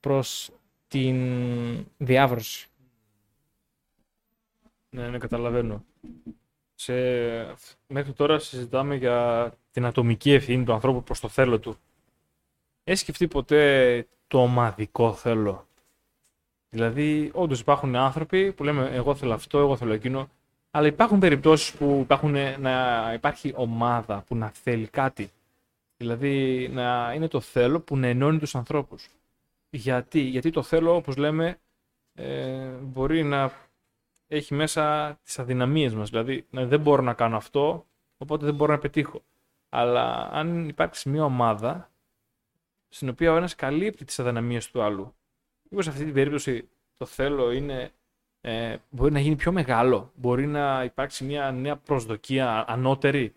προς την διάβρωση. Ναι, ναι, καταλαβαίνω. Σε... Μέχρι τώρα συζητάμε για την ατομική ευθύνη του ανθρώπου προς το θέλω του. Έχεις σκεφτεί ποτέ το ομαδικό θέλω? Δηλαδή, όντως υπάρχουν άνθρωποι που λέμε εγώ θέλω αυτό, εγώ θέλω εκείνο, αλλά υπάρχουν περιπτώσεις που υπάρχουν, να υπάρχει ομάδα που να θέλει κάτι. Δηλαδή, να είναι το θέλω που να ενώνει τους ανθρώπους. Γιατί, Γιατί το θέλω, όπως λέμε, ε, μπορεί να έχει μέσα τις αδυναμίες μας. Δηλαδή, δεν μπορώ να κάνω αυτό, οπότε δεν μπορώ να πετύχω. Αλλά αν υπάρξει μια ομάδα στην οποία ο ένας καλύπτει τις αδυναμίες του άλλου, μήπως σε αυτή την περίπτωση το θέλω είναι, ε, μπορεί να γίνει πιο μεγάλο, μπορεί να υπάρξει μια νέα προσδοκία ανώτερη.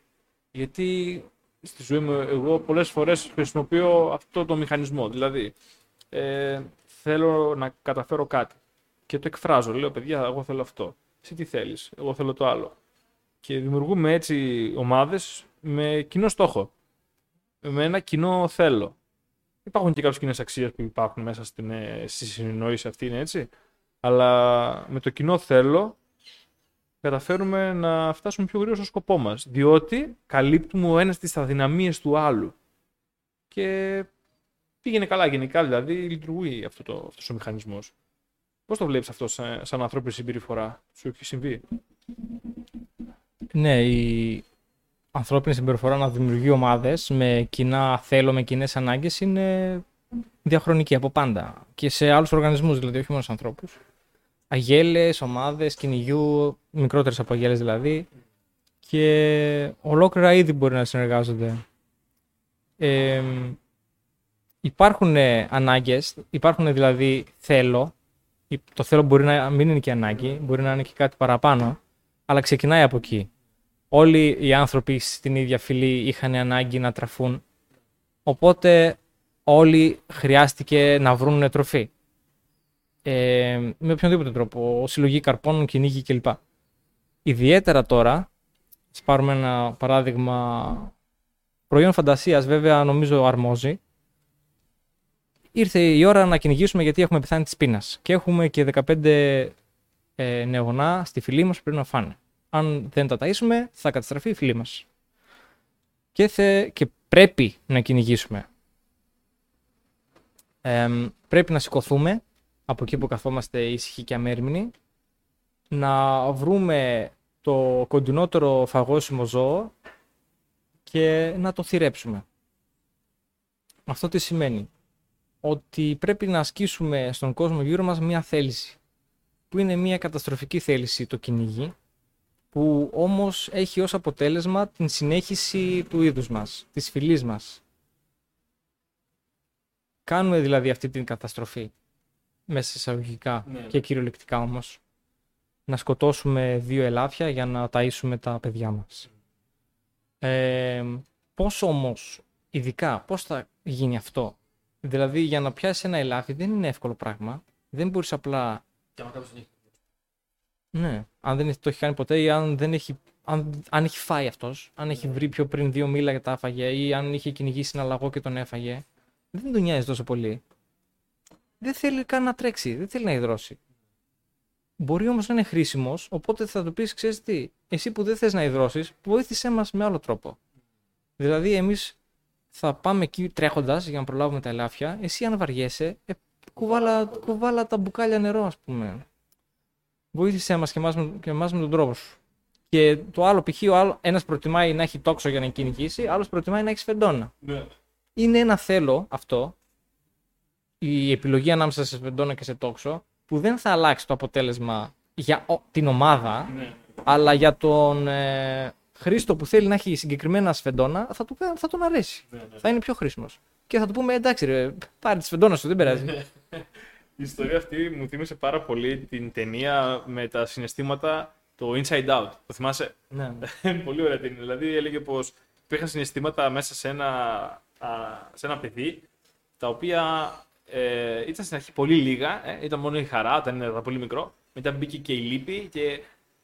Γιατί στη ζωή μου εγώ πολλές φορές χρησιμοποιώ αυτό το μηχανισμό. Δηλαδή, ε, θέλω να καταφέρω κάτι. Και το εκφράζω, λέω παιδιά εγώ θέλω αυτό, εσύ τι θέλεις, εγώ θέλω το άλλο. Και δημιουργούμε έτσι ομάδες με κοινό στόχο, με ένα κοινό θέλω. Υπάρχουν και κάποιες κοινές αξίες που υπάρχουν μέσα στην, στη συνεννόηση αυτή, είναι έτσι. Αλλά με το κοινό θέλω καταφέρουμε να φτάσουμε πιο γρήγορα στο σκοπό μας, διότι καλύπτουμε ο ένας τις αδυναμίες του άλλου. Και πήγαινε καλά γενικά, δηλαδή λειτουργεί αυτό το, αυτός ο μηχανισμός. Πώς το βλέπεις αυτό σαν, σαν ανθρώπινη συμπεριφορά, σου έχει συμβεί? Ναι, η ανθρώπινη συμπεριφορά να δημιουργεί ομάδες με κοινά θέλω, με κοινές ανάγκες, είναι διαχρονική από πάντα. Και σε άλλους οργανισμούς, δηλαδή, όχι μόνο στους ανθρώπους. Αγέλες, ομάδες, κυνηγιού, μικρότερες από αγέλες δηλαδή. Και ολόκληρα είδη μπορεί να συνεργάζονται. Ε, υπάρχουν ανάγκες, υπάρχουν δηλαδή θέλω. Το θέλω μπορεί να μην είναι και ανάγκη, μπορεί να είναι και κάτι παραπάνω, αλλά ξεκινάει από εκεί. Όλοι οι άνθρωποι στην ίδια φυλή είχαν ανάγκη να τραφούν, οπότε όλοι χρειάστηκε να βρουν τροφή. Ε, με οποιονδήποτε τρόπο, συλλογή καρπών, κυνήγι κλπ. Ιδιαίτερα τώρα, ας πάρουμε ένα παράδειγμα, προϊόν φαντασίας βέβαια νομίζω αρμόζει. Ήρθε η ώρα να κυνηγήσουμε γιατί έχουμε πεθάνει της πείνας. Και έχουμε και δεκαπέντε ε, νεογνά στη φυλή μας που πρέπει να φάνε. Αν δεν τα ταΐσουμε, θα καταστραφεί η φυλή μας. Και, θε, και πρέπει να κυνηγήσουμε. Ε, πρέπει να σηκωθούμε από εκεί που καθόμαστε ήσυχοι και αμέριμνοι, να βρούμε το κοντινότερο φαγόσιμο ζώο και να το θυρέψουμε. Αυτό τι σημαίνει? Ότι πρέπει να ασκήσουμε στον κόσμο γύρω μας μία θέληση, που είναι μία καταστροφική θέληση το κυνήγι, που όμως έχει ως αποτέλεσμα την συνέχιση του είδους μας, της φυλής μας. Κάνουμε δηλαδή αυτή την καταστροφή, μέσα εισαγωγικά ναι. Και κυριολεκτικά όμως, να σκοτώσουμε δύο ελάφια για να ταΐσουμε τα παιδιά μας. Ε, πώς όμως, ειδικά, πώς θα γίνει αυτό? Δηλαδή, για να πιάσεις ένα ελάφι δεν είναι εύκολο πράγμα. Δεν μπορείς απλά. Και άμα κάποιος δεν έχει. Ναι. Αν δεν το έχει κάνει ποτέ, ή αν, δεν έχει... αν... αν έχει φάει αυτός, αν έχει βρει πιο πριν δύο μήλα και τα άφαγε, ή αν είχε κυνηγήσει ένα λαγό και τον έφαγε, δεν τον νοιάζει τόσο πολύ. Δεν θέλει καν να τρέξει, δεν θέλει να υδρώσει. Μπορεί όμως να είναι χρήσιμος, οπότε θα του πεις, ξέρεις τι, εσύ που δεν θες να υδρώσεις, βοήθησέ μας με άλλο τρόπο. Δηλαδή, εμείς. Θα πάμε εκεί τρέχοντας για να προλάβουμε τα ελάφια. Εσύ, αν βαριέσαι, κουβάλα, κουβάλα τα μπουκάλια νερό, ας πούμε. Βοήθησέ μας και εμάς με, με τον τρόπο σου. Και το άλλο π.χ. ένας προτιμάει να έχει τόξο για να κυνηγήσει, άλλος προτιμάει να έχει σφεντόνα. Ναι. Είναι ένα θέλω αυτό, η επιλογή ανάμεσα σε σφεντόνα και σε τόξο, που δεν θα αλλάξει το αποτέλεσμα για την ομάδα, ναι, αλλά για τον ε, χρήστο που θέλει να έχει συγκεκριμένα σφεντόνα, θα, του, θα τον αρέσει. Ναι, ναι. Θα είναι πιο χρήσιμος. Και θα του πούμε εντάξει ρε, πάρε τη σφεντόνα σου, δεν πειράζει. Η ιστορία αυτή μου θύμισε πάρα πολύ την ταινία με τα συναισθήματα, το Inside Out. Το θυμάσαι? Ναι. Πολύ ωραία ταινία. Δηλαδή έλεγε πως υπήρχαν συναισθήματα μέσα σε ένα, α, σε ένα παιδί, τα οποία ε, ήταν στην αρχή πολύ λίγα, ε, ήταν μόνο η χαρά όταν ήταν πολύ μικρό, μετά μπήκε και η λύπη και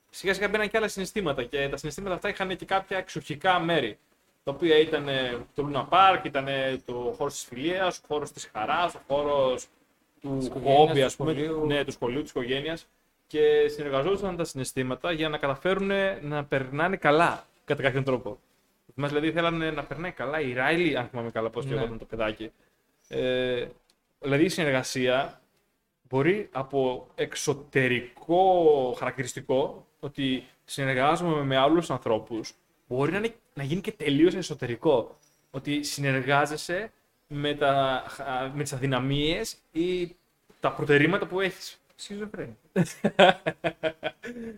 σιγά σιγά μπαίναν και άλλα συναισθήματα και τα συναισθήματα αυτά είχαν και κάποια εξοχικά μέρη, τα οποία ήταν το Luna Park, ήταν το χώρος της φιλίας, ο χώρος της χαράς, ο χώρος του χόμπι, ας πούμε, σχολείου. Ναι, του σχολείου, της οικογένειας, και συνεργαζόντουσαν τα συναισθήματα για να καταφέρουν να περνάνε καλά κατά κάποιον τρόπο. Μας δηλαδή θέλανε να περνάει καλά η Ράιλι, αν θυμάμαι καλά πώς λέγονταν, ναι, το παιδάκι. Ε, δηλαδή η συνεργασία μπορεί από εξωτερικό χαρακτηριστικό, ότι συνεργάζομαι με άλλους ανθρώπους, μπορεί να, είναι, να γίνει και τελείως εσωτερικό, ότι συνεργάζεσαι με, τα, με τις αδυναμίες ή τα προτερήματα που έχεις. Σχιζοφρένη.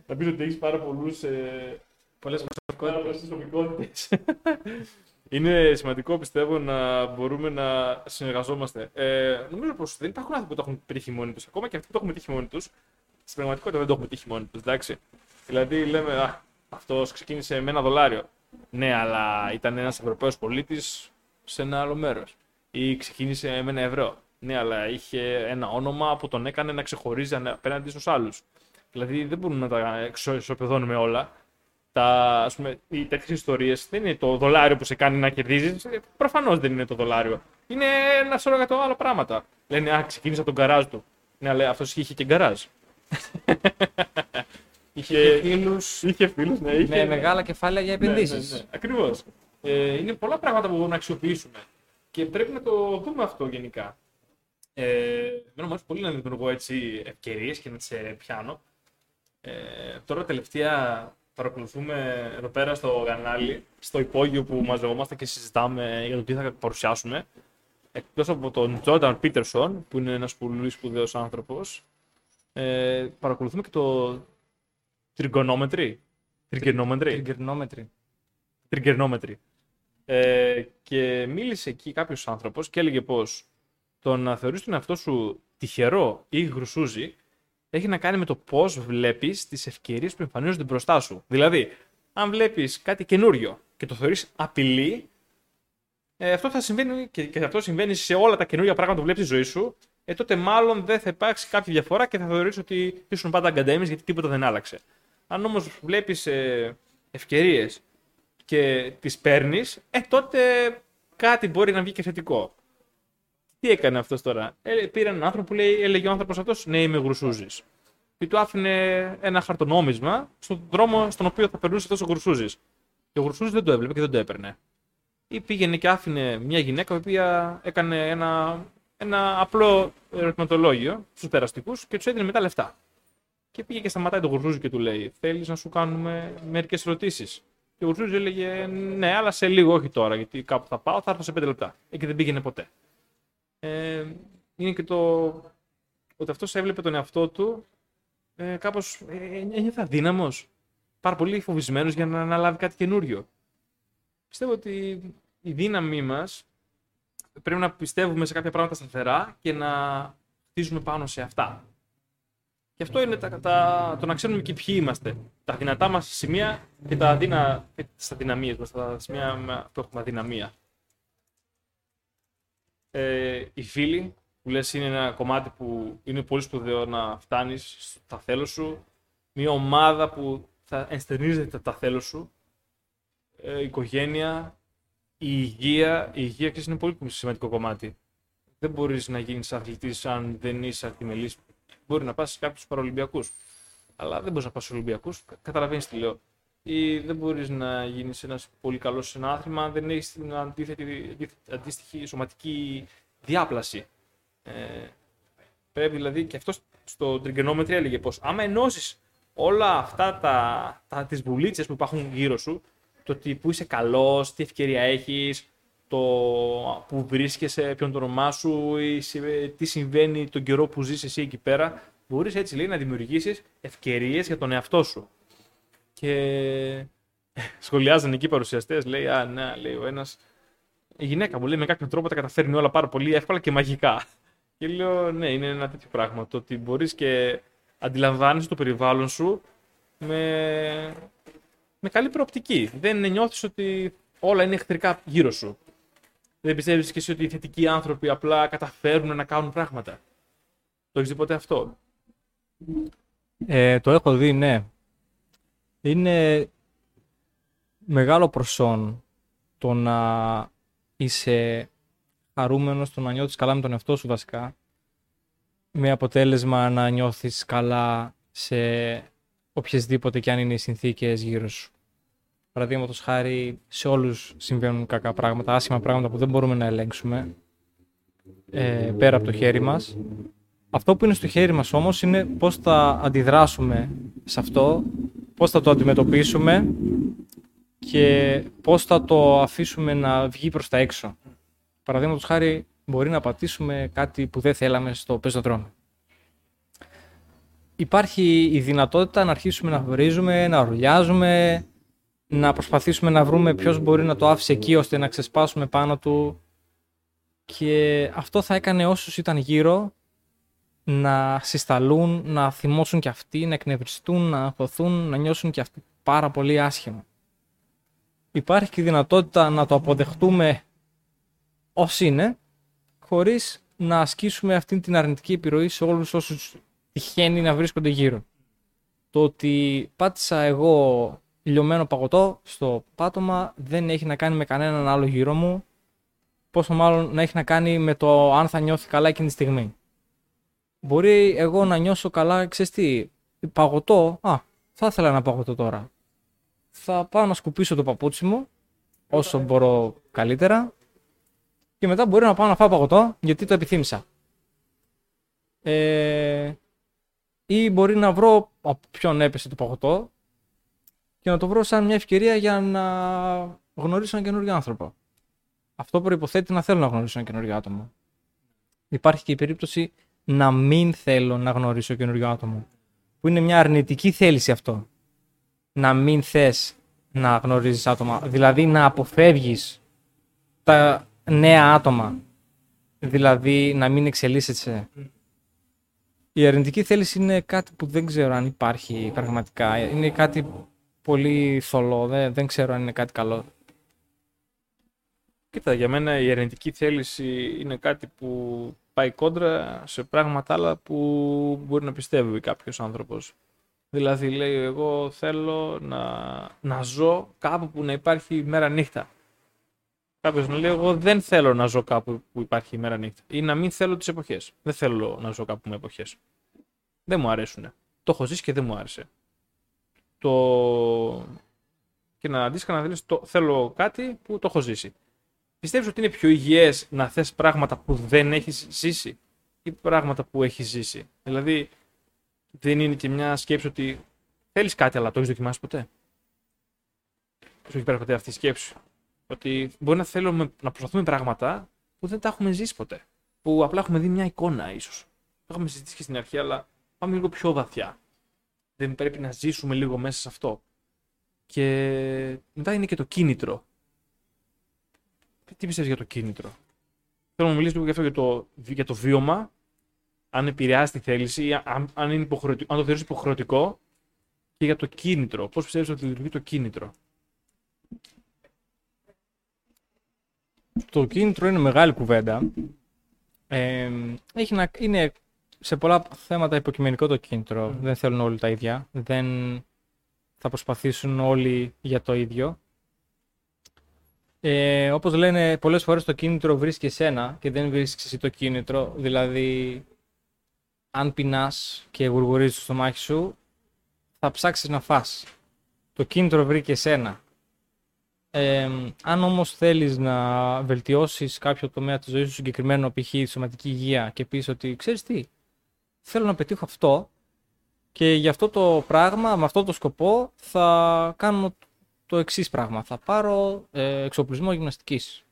Θα πεις ότι έχεις πάρα πολλούς, ε, πολλές προσωπικότητες. Είναι σημαντικό, πιστεύω, να μπορούμε να συνεργαζόμαστε. Ε, νομίζω πως δεν υπάρχουν άνθρωποι που το έχουν πετύχει μόνοι τους. Ακόμα και αυτοί που το έχουν πετύχει μόνοι τους, στην πραγματικότητα δεν το έχουν πετύχει μόνοι τους. Εντάξει. Δηλαδή λέμε, α, αυτός ξεκίνησε με ένα δολάριο. Ναι, αλλά ήταν ένας Ευρωπαίος πολίτης σε ένα άλλο μέρος. Ή ξεκίνησε με ένα ευρώ. Ναι, αλλά είχε ένα όνομα που τον έκανε να ξεχωρίζει απέναντι στους άλλους. Δηλαδή δεν μπορούμε να τα εξοπεδώνουμε όλα. Τα, ας πούμε, οι τέτοιες ιστορίες δεν είναι το δολάριο που σε κάνει να κερδίζεις. Προφανώς δεν είναι το δολάριο. Είναι ένα σώρο για το άλλο πράγματα. Λένε, α, ξεκίνησε από τον γκαράζ του. Ναι, αλλά αυτός είχε και γκαράζ. Είχε φίλους. Είχε φίλους, ναι, είχε... με μεγάλα κεφάλαια για επενδύσεις. Ναι, ναι, ναι. Ακριβώς. Ε, είναι πολλά πράγματα που μπορούμε να αξιοποιήσουμε. Και πρέπει να το δούμε αυτό γενικά. Ε, Μένω μάλιστα πολύ να δημιουργώ έτσι ευκαιρίες και να τις πιάνω. Ε, τώρα τελευταία παρακολουθούμε εδώ πέρα στο κανάλι, στο υπόγειο που μαζευόμαστε και συζητάμε για το τι θα παρουσιάσουμε. Εκτός από τον Τζόρνταν Πίτερσον, που είναι ένας πολύ σπουδαίος άνθρωπος, ε, παρακολουθούμε και το Trigonometry. Trigonometry. Trigonometry. Trigonometry. Ε, και μίλησε εκεί κάποιος άνθρωπος και έλεγε πως το να θεωρείς τον εαυτό σου τυχερό ή γρουσούζι έχει να κάνει με το πώς βλέπεις τις ευκαιρίες που εμφανίζονται μπροστά σου. Δηλαδή, αν βλέπεις κάτι καινούριο και το θεωρείς απειλή, ε, αυτό θα συμβαίνει και, και αυτό συμβαίνει σε όλα τα καινούργια πράγματα που βλέπεις στη ζωή σου, ε, τότε μάλλον δεν θα υπάρξει κάποια διαφορά και θα θεωρείς ότι ήσουν πάντα αγκανταίμις γιατί τίποτα δεν άλλαξε. Αν όμως βλέπεις ε, ευκαιρίες και τις παίρνεις, ε, τότε κάτι μπορεί να βγει και θετικό. Τι έκανε αυτός τώρα? Ε, πήρε έναν άνθρωπο που λέει, έλεγε ο άνθρωπος αυτός, ναι, είμαι γρουσούζης. Και του άφηνε ένα χαρτονόμισμα στον δρόμο στον οποίο θα περνούσε αυτός ο γρουσούζης. Και ο γρουσούζης δεν το έβλεπε και δεν το έπαιρνε. Ή πήγαινε και άφηνε μια γυναίκα η οποία έκανε ένα, ένα απλό ερωτηματολόγιο στους περαστικούς και τους έδινε μετά λεφτά. Και πήγε και σταματάει τον γρουσούζη και του λέει, θέλεις να σου κάνουμε μερικές ερωτήσεις? Και ο γρουσούζης έλεγε, ναι, αλλά σε λίγο, όχι τώρα, γιατί κάπου θα πάω, θα έρθω σε πέντε λεπτά. Και δεν πήγαινε ποτέ. Ε, είναι και το ότι αυτός έβλεπε τον εαυτό του ε, κάπως ένιωθε αδύναμος, πάρα πολύ φοβισμένος για να αναλάβει κάτι καινούριο. Πιστεύω ότι η δύναμή μας πρέπει να πιστεύουμε σε κάποια πράγματα σταθερά και να χτίζουμε πάνω σε αυτά. Και αυτό είναι τα, τα, το να ξέρουμε και ποιοι είμαστε, τα δυνατά μας σημεία και τα αδύνα, τις αδυναμίες μας, τα σημεία που έχουμε αδυναμία. Ε, οι φίλοι, που λες, είναι ένα κομμάτι που είναι πολύ σπουδαίο να φτάνεις στα θέλω σου. Μια ομάδα που θα ενστερνίζεται τα θέλω σου. Ε, η οικογένεια, η υγεία. Η υγεία και είναι πολύ σημαντικό κομμάτι. Δεν μπορείς να γίνεις αθλητής αν δεν είσαι ακτιμελής. Μπορεί να πας σε κάποιους παραολυμπιακούς. Αλλά δεν μπορείς να πας στους Ολυμπιακούς. Καταλαβαίνεις τι λέω. Ή δεν μπορείς να γίνεις ένας πολύ καλός σε ένα άθλημα αν δεν έχεις την αντίθετη, αντίστοιχη σωματική διάπλαση. Ε, Πρέπει δηλαδή, και αυτό στο Trigonometry έλεγε πως άμα ενώσεις όλα αυτά τα, τα, τις βουλίτσες που υπάρχουν γύρω σου, το τι, που είσαι καλός, τι ευκαιρία έχεις, το που βρίσκεσαι, ποιον το όνομά σου, ή, τι συμβαίνει τον καιρό που ζεις εσύ εκεί πέρα, μπορείς έτσι λέει να δημιουργήσεις ευκαιρίες για τον εαυτό σου. Και σχολιάζαν εκεί οι παρουσιαστές, λέει, α, ναι, λέει ο ένας, η γυναίκα μου λέει με κάποιον τρόπο τα καταφέρνει όλα πάρα πολύ εύκολα και μαγικά. Και λέω, ναι, είναι ένα τέτοιο πράγμα, το ότι μπορείς και αντιλαμβάνεσαι το περιβάλλον σου με, με καλή προοπτική. Δεν νιώθεις ότι όλα είναι εχθρικά γύρω σου. Δεν πιστεύεις και εσύ ότι οι θετικοί άνθρωποι απλά καταφέρουν να κάνουν πράγματα. Το έχεις δει ποτέ αυτό? Ε, το έχω δει, ναι. Είναι μεγάλο προσόν το να είσαι χαρούμενος, το να νιώθεις καλά με τον εαυτό σου βασικά, με αποτέλεσμα να νιώθεις καλά σε οποιασδήποτε κι αν είναι οι συνθήκες γύρω σου. Παραδείγματος χάρη, σε όλους συμβαίνουν κακά πράγματα, άσχημα πράγματα που δεν μπορούμε να ελέγξουμε ε, πέρα από το χέρι μας. Αυτό που είναι στο χέρι μας όμως είναι πώς θα αντιδράσουμε σε αυτό, πώς θα το αντιμετωπίσουμε και πώς θα το αφήσουμε να βγει προς τα έξω. Παραδείγματος χάρη, μπορεί να πατήσουμε κάτι που δεν θέλαμε στο πεζοδρόμιο. Υπάρχει η δυνατότητα να αρχίσουμε να βρίζουμε, να ρουλιάζουμε, να προσπαθήσουμε να βρούμε ποιος μπορεί να το άφησε εκεί ώστε να ξεσπάσουμε πάνω του. Και αυτό θα έκανε όσους ήταν γύρω να συσταλούν, να θυμώσουν κι αυτοί, να εκνευριστούν, να αγχωθούν, να νιώσουν κι αυτοί πάρα πολύ άσχημα. Υπάρχει και η δυνατότητα να το αποδεχτούμε ως είναι, χωρίς να ασκήσουμε αυτή την αρνητική επιρροή σε όλους όσους τυχαίνει να βρίσκονται γύρω. Το ότι πάτησα εγώ λιωμένο παγωτό στο πάτωμα δεν έχει να κάνει με κανέναν άλλο γύρω μου, πόσο μάλλον να έχει να κάνει με το αν θα νιώθει καλά εκείνη τη στιγμή. Μπορεί εγώ να νιώσω καλά, ξέρεις τι, παγωτό, α, θα ήθελα ένα παγωτό τώρα. Θα πάω να σκουπίσω το παπούτσι μου, όσο μπορώ καλύτερα, και μετά μπορεί να πάω να φάω παγωτό γιατί το επιθύμησα. Ε, ή μπορεί να βρω από ποιον έπεσε το παγωτό και να το βρω σαν μια ευκαιρία για να γνωρίσω έναν καινούριο άνθρωπο. Αυτό προϋποθέτει να θέλω να γνωρίσω έναν καινούριο άτομο. Υπάρχει και η περίπτωση να μην θέλω να γνωρίσω καινούριο άτομο, που είναι μια αρνητική θέληση αυτό. Να μην θες να γνωρίζεις άτομα, δηλαδή να αποφεύγεις τα νέα άτομα, δηλαδή να μην εξελίσσεσαι. Η αρνητική θέληση είναι κάτι που δεν ξέρω αν υπάρχει πραγματικά, είναι κάτι πολύ θολό, δεν, δεν ξέρω αν είναι κάτι καλό. Κοίτα, για μένα η αρνητική θέληση είναι κάτι που πάει κόντρα σε πράγματα άλλα που μπορεί να πιστεύει κάποιος άνθρωπος. Δηλαδή λέει εγώ θέλω να, να ζω κάπου που να υπάρχει μέρα νύχτα. Κάποιος μου λέει εγώ δεν θέλω να ζω κάπου που υπάρχει μέρα νύχτα, ή να μην θέλω τις εποχές. Δεν θέλω να ζω κάπου με εποχές. Δεν μου αρέσουν. Το έχω ζήσει και δεν μου άρεσε. Το... Και να αντίστοιχα να δεις το... θέλω κάτι που το έχω ζήσει. Πιστεύεις ότι είναι πιο υγιές να θες πράγματα που δεν έχεις ζήσει ή πράγματα που έχεις ζήσει? Δηλαδή δεν είναι και μια σκέψη ότι θέλεις κάτι αλλά το έχεις δοκιμάσει ποτέ? Πώς έχει πέρα ποτέ αυτή η σκέψη? Ότι μπορεί να θέλουμε να προσπαθούμε πράγματα που δεν τα έχουμε ζήσει ποτέ. Που απλά έχουμε δει μια εικόνα ίσως. Το έχουμε συζητήσει και στην αρχή, αλλά πάμε λίγο πιο βαθιά. Δεν πρέπει να ζήσουμε λίγο μέσα σε αυτό? Και μετά είναι και το κίνητρο. Τι πιστεύεις για το κίνητρο? Θέλω να μιλήσουμε λίγο για αυτό, για το βίωμα. Αν επηρεάζει τη θέληση, αν, αν, είναι υποχρεωτικό, αν το θεωρείς υποχρεωτικό. Και για το κίνητρο. Πώς πιστεύεις ότι λειτουργεί το κίνητρο? Το κίνητρο είναι μεγάλη κουβέντα. Ε, έχει να, είναι σε πολλά θέματα υποκειμενικό το κίνητρο. Mm. Δεν θέλουν όλοι τα ίδια. Δεν θα προσπαθήσουν όλοι για το ίδιο. Ε, όπως λένε, πολλές φορές το κίνητρο βρίσκει εσένα και δεν βρίσκεις εσύ το κίνητρο. Δηλαδή, αν πεινάς και γουργουρίζεις στο στομάχι σου, θα ψάξεις να φας. Το κίνητρο βρήκε εσένα. Ε, αν όμως θέλεις να βελτιώσεις κάποιο τομέα της ζωής σου συγκεκριμένο, π.χ. σωματική υγεία, και πεις ότι ξέρεις τι, θέλω να πετύχω αυτό και γι' αυτό το πράγμα, με αυτό το σκοπό θα κάνω το εξής πράγμα. Θα πάρω ε, εξοπλισμό γυμναστικής.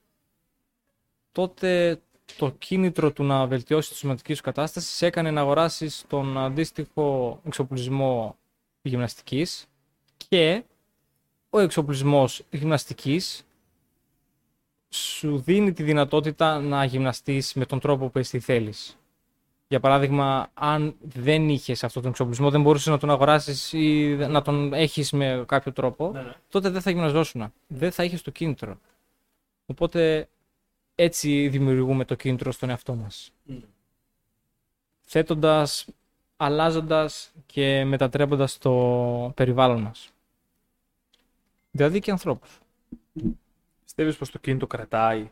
Τότε το κίνητρο του να βελτιώσει τη σωματική σου κατάσταση έκανε να αγοράσεις τον αντίστοιχο εξοπλισμό γυμναστικής και ο εξοπλισμός γυμναστικής σου δίνει τη δυνατότητα να γυμναστείς με τον τρόπο που εσύ θέλεις. Για παράδειγμα, αν δεν είχες αυτόν τον εξοπλισμό, δεν μπορούσες να τον αγοράσεις ή να τον έχεις με κάποιο τρόπο, ναι, ναι. τότε δεν θα γυμναζόσουν. Δεν θα είχες το κίνητρο. Οπότε έτσι δημιουργούμε το κίνητρο στον εαυτό μας. Mm. Θέτοντας, αλλάζοντας και μετατρέποντας το περιβάλλον μας. Δηλαδή και ανθρώπους. Πιστεύεις πως το κίνητρο κρατάει?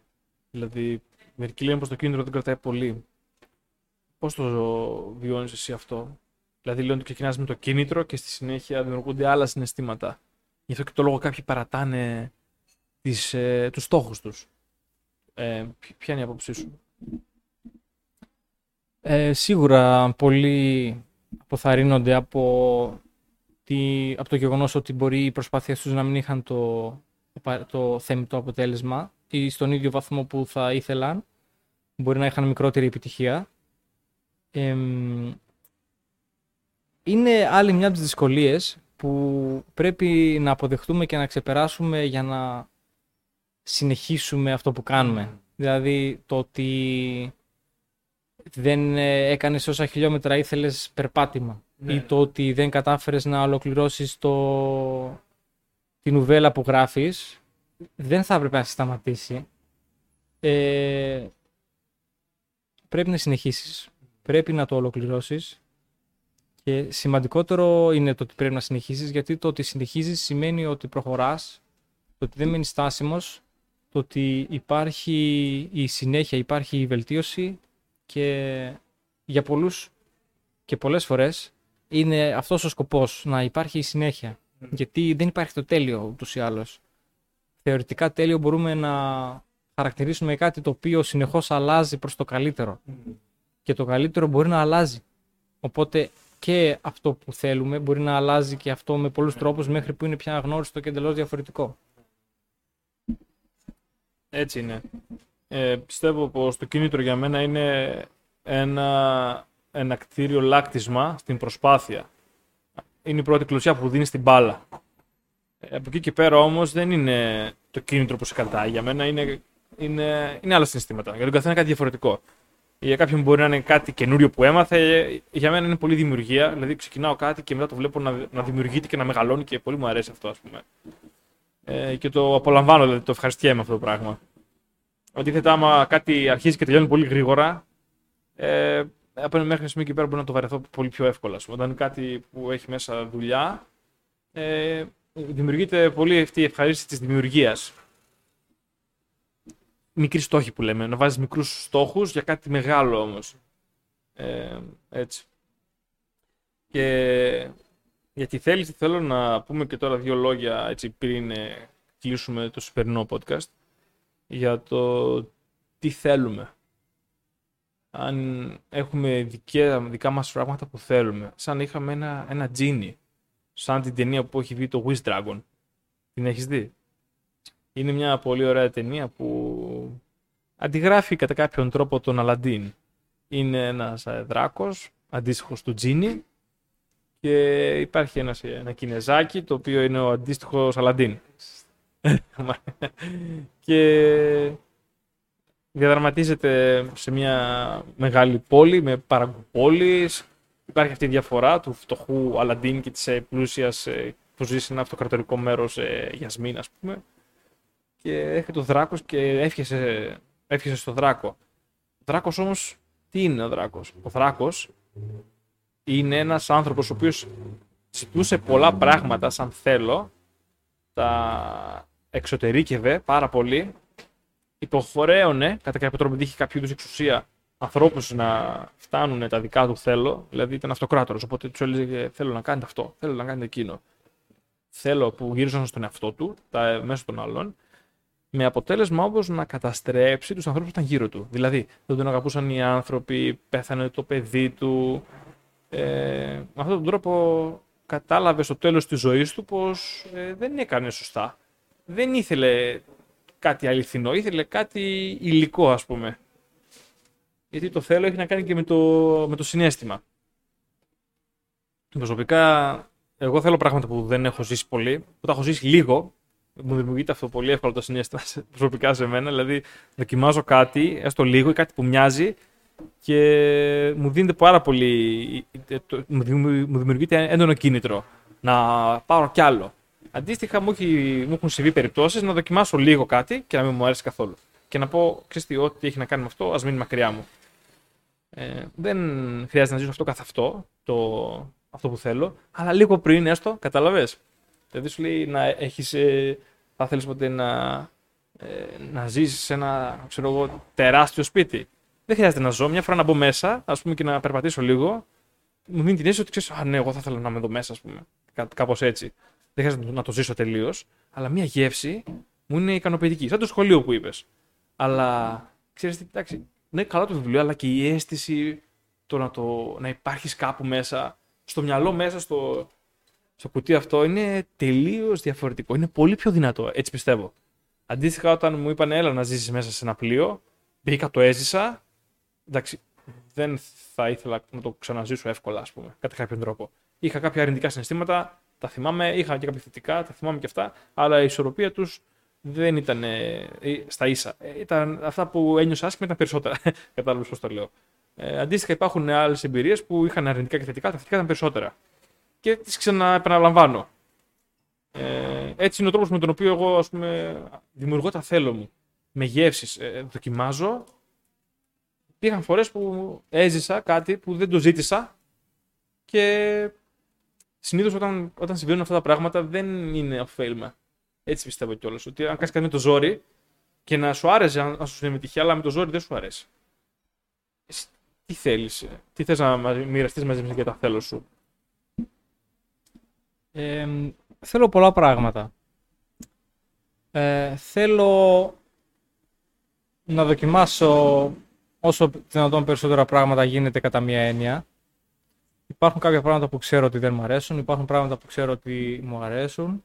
Δηλαδή, μερικοί λένε πως το κίνητρο δεν κρατάει πολύ. Πώς το βιώνεις εσύ αυτό? Δηλαδή, λένε ότι ξεκινάς με το κίνητρο και στη συνέχεια δημιουργούνται άλλα συναισθήματα. Γι' αυτό και το λόγο κάποιοι παρατάνε τις, ε, τους στόχους τους. Ε, ποια είναι η άποψή σου? Ε, σίγουρα πολλοί αποθαρρύνονται από, τη, από το γεγονός ότι μπορεί οι προσπάθειες τους να μην είχαν το, το, το θεμητό αποτέλεσμα ή στον ίδιο βαθμό που θα ήθελαν, μπορεί να είχαν μικρότερη επιτυχία. Ε, είναι άλλη μια από τις δυσκολίες που πρέπει να αποδεχτούμε και να ξεπεράσουμε για να συνεχίσουμε αυτό που κάνουμε. Δηλαδή το ότι δεν έκανες όσα χιλιόμετρα ήθελες περπάτημα, ναι. ή το ότι δεν κατάφερες να ολοκληρώσεις το... την νουβέλα που γράφεις, δεν θα έπρεπε να σε σταματήσει. Ε... Πρέπει να συνεχίσεις. Πρέπει να το ολοκληρώσεις. Και σημαντικότερο είναι το ότι πρέπει να συνεχίσεις, γιατί το ότι συνεχίζεις σημαίνει ότι προχωράς, το ότι δεν μένεις στάσιμος, το ότι υπάρχει η συνέχεια, υπάρχει η βελτίωση και για πολλούς και πολλές φορές είναι αυτός ο σκοπός, να υπάρχει η συνέχεια. Mm. Γιατί δεν υπάρχει το τέλειο ούτως ή άλλως. Θεωρητικά τέλειο μπορούμε να χαρακτηρίσουμε κάτι το οποίο συνεχώς αλλάζει προς το καλύτερο. Mm. Και το καλύτερο μπορεί να αλλάζει. Οπότε και αυτό που θέλουμε μπορεί να αλλάζει και αυτό με πολλούς τρόπους μέχρι που είναι πια αγνώριστο και εντελώς διαφορετικό. Έτσι είναι. Ε, πιστεύω πως το κίνητρο για μένα είναι ένα, ένα κτίριο λάκτισμα στην προσπάθεια. Είναι η πρώτη κλωσιά που δίνει στην μπάλα. Ε, από εκεί και πέρα όμως δεν είναι το κίνητρο που σε κρατάει. Για μένα είναι, είναι, είναι άλλα συναισθήματα. Για τον καθένα κάτι διαφορετικό. Για κάποιον μπορεί να είναι κάτι καινούριο που έμαθε. Για μένα είναι πολύ δημιουργία. Δηλαδή ξεκινάω κάτι και μετά το βλέπω να, να δημιουργείται και να μεγαλώνει και πολύ μου αρέσει αυτό, ας πούμε. Ε, και το απολαμβάνω, δηλαδή το ευχαριστιέμαι αυτό το πράγμα. Αντίθετα, άμα κάτι αρχίζει και τελειώνει πολύ γρήγορα, ε, από ένα μέχρι σημείο και πέρα μπορεί να το βαρεθώ πολύ πιο εύκολα. Όταν είναι κάτι που έχει μέσα δουλειά, ε, δημιουργείται πολύ αυτή η ευχαρίστηση της δημιουργίας. Μικροί στόχοι που λέμε, να βάζεις μικρούς στόχους για κάτι μεγάλο όμως. Ε, έτσι. Και... Για τη θέληση θέλω να πούμε και τώρα δύο λόγια, έτσι, πριν ε, κλείσουμε το σημερινό podcast, για το τι θέλουμε. Αν έχουμε δικά, δικά μας πράγματα που θέλουμε, σαν είχαμε ένα, ένα Τζίνι, σαν την ταινία που έχει βγει το Wish Dragon. Την έχεις δει? Είναι μια πολύ ωραία ταινία που αντιγράφει κατά κάποιον τρόπο τον Αλαντίν. Είναι ένας δράκος, αντίστοιχος του Τζίνι, και υπάρχει ένας, ένα κινεζάκι, το οποίο είναι ο αντίστοιχος Αλαντίν. Και διαδραματίζεται σε μια μεγάλη πόλη με παραγκουπόλεις. Υπάρχει αυτή η διαφορά του φτωχού Αλαντίν και της πλούσιας που ζει σε ένα αυτοκρατορικό μέρος, Γιασμίν, ας πούμε. Και έρχεται ο δράκος και έφυγε στον δράκο. Ο δράκος όμως, τι είναι ο δράκος? Ο δράκος είναι ένας άνθρωπος ο οποίος ζητούσε πολλά πράγματα σαν θέλω, τα εξωτερήκευε πάρα πολύ, υποχρέωνε κατά κάποιο τρόπο, είχε κάποιο είδους εξουσία, ανθρώπους να φτάνουν τα δικά του θέλω, δηλαδή ήταν αυτοκράτορος, οπότε τους έλεγε θέλω να κάνετε αυτό, θέλω να κάνετε εκείνο. Θέλω που γύριζαν στον εαυτό του, τα μέσα των άλλων, με αποτέλεσμα όμως να καταστρέψει τους ανθρώπους που ήταν γύρω του. Δηλαδή δεν τον αγαπούσαν οι άνθρωποι, πέθανε το παιδί του, Ε, με αυτόν τον τρόπο κατάλαβε στο τέλος της ζωής του πως ε, δεν έκανε σωστά. Δεν ήθελε κάτι αληθινό, ήθελε κάτι υλικό, ας πούμε. Γιατί το θέλω έχει να κάνει και με το, με το συναίσθημα. Προσωπικά, εγώ θέλω πράγματα που δεν έχω ζήσει πολύ, που τα έχω ζήσει λίγο. Μου δημιουργείται αυτό πολύ εύκολο το συνέστημα προσωπικά σε μένα. Δηλαδή, δοκιμάζω κάτι, έστω λίγο ή κάτι που μοιάζει και μου δίνεται πάρα πολύ. Μου δημιουργείται έντονο κίνητρο να πάρω κι άλλο. Αντίστοιχα, μου έχουν συμβεί περιπτώσεις να δοκιμάσω λίγο κάτι και να μην μου αρέσει καθόλου. Και να πω, ξέρεις τι, ό,τι έχει να κάνει με αυτό, ας μείνει μακριά μου. Ε, δεν χρειάζεται να ζήσω αυτό καθ' αυτό, το, αυτό που θέλω, αλλά λίγο πριν έστω, καταλαβες. Δηλαδή σου λέει να έχεις, ε, θα θέλεις ποτέ να, ε, να ζήσεις σε ένα, ξέρω εγώ, τεράστιο σπίτι. Δεν χρειάζεται να ζω, μια φορά να μπω μέσα, ας πούμε, και να περπατήσω λίγο, μου δίνει την αίσθηση ότι ξέρεις, α ναι, εγώ θα θέλω να είμαι εδώ μέσα, ας πούμε, Κά, κάπως έτσι. Δεν χρειάζεται να το ζήσω τελείως, αλλά μια γεύση μου είναι ικανοποιητική, σαν το σχολείο που είπες. Αλλά ξέρεις τι, εντάξει, ναι, καλά το βιβλίο, αλλά και η αίσθηση το να, το, να υπάρχεις κάπου μέσα, στο μυαλό μέσα, στο, στο κουτί αυτό, είναι τελείως διαφορετικό. Είναι πολύ πιο δυνατό, έτσι πιστεύω. Αντίστοιχα, όταν μου είπαν έλα να ζήσεις μέσα σε ένα πλοίο, μπήκα, το έζησα. Εντάξει, δεν θα ήθελα να το ξαναζήσω εύκολα, ας πούμε, κατά κάποιον τρόπο. Είχα κάποια αρνητικά συναισθήματα, τα θυμάμαι, είχα και κάποια θετικά, τα θυμάμαι και αυτά, αλλά η ισορροπία τους δεν ήταν ε, στα ίσα. Ήταν, αυτά που ένιωσα άσχημα ήταν περισσότερα. Κατάλαβες πώς το λέω. Ε, αντίστοιχα, υπάρχουν άλλες εμπειρίες που είχαν αρνητικά και θετικά, τα θετικά ήταν περισσότερα. Και τις ξαναεπαναλαμβάνω. Ε, έτσι είναι ο τρόπος με τον οποίο εγώ, ας πούμε, δημιουργώ τα θέλω μου. Με γεύσεις. Ε, δοκιμάζω. Υπήρχαν φορές που έζησα κάτι που δεν το ζήτησα και συνήθως όταν, όταν συμβαίνουν αυτά τα πράγματα δεν είναι ωφέλιμα. Έτσι πιστεύω κιόλας. Ότι αν κάνεις κάτι με το ζόρι και να σου άρεσε, αν σου συμβαίνει τυχαία, αλλά με το ζόρι δεν σου αρέσει. Εσύ, τι θέλεις, τι θες να μοιραστείς μαζί μας για τα θέλω σου. Ε, θέλω πολλά πράγματα. Ε, θέλω να δοκιμάσω όσο δυνατόν περισσότερα πράγματα γίνεται κατά μία έννοια. Υπάρχουν κάποια πράγματα που ξέρω ότι δεν μου αρέσουν, υπάρχουν πράγματα που ξέρω ότι μου αρέσουν.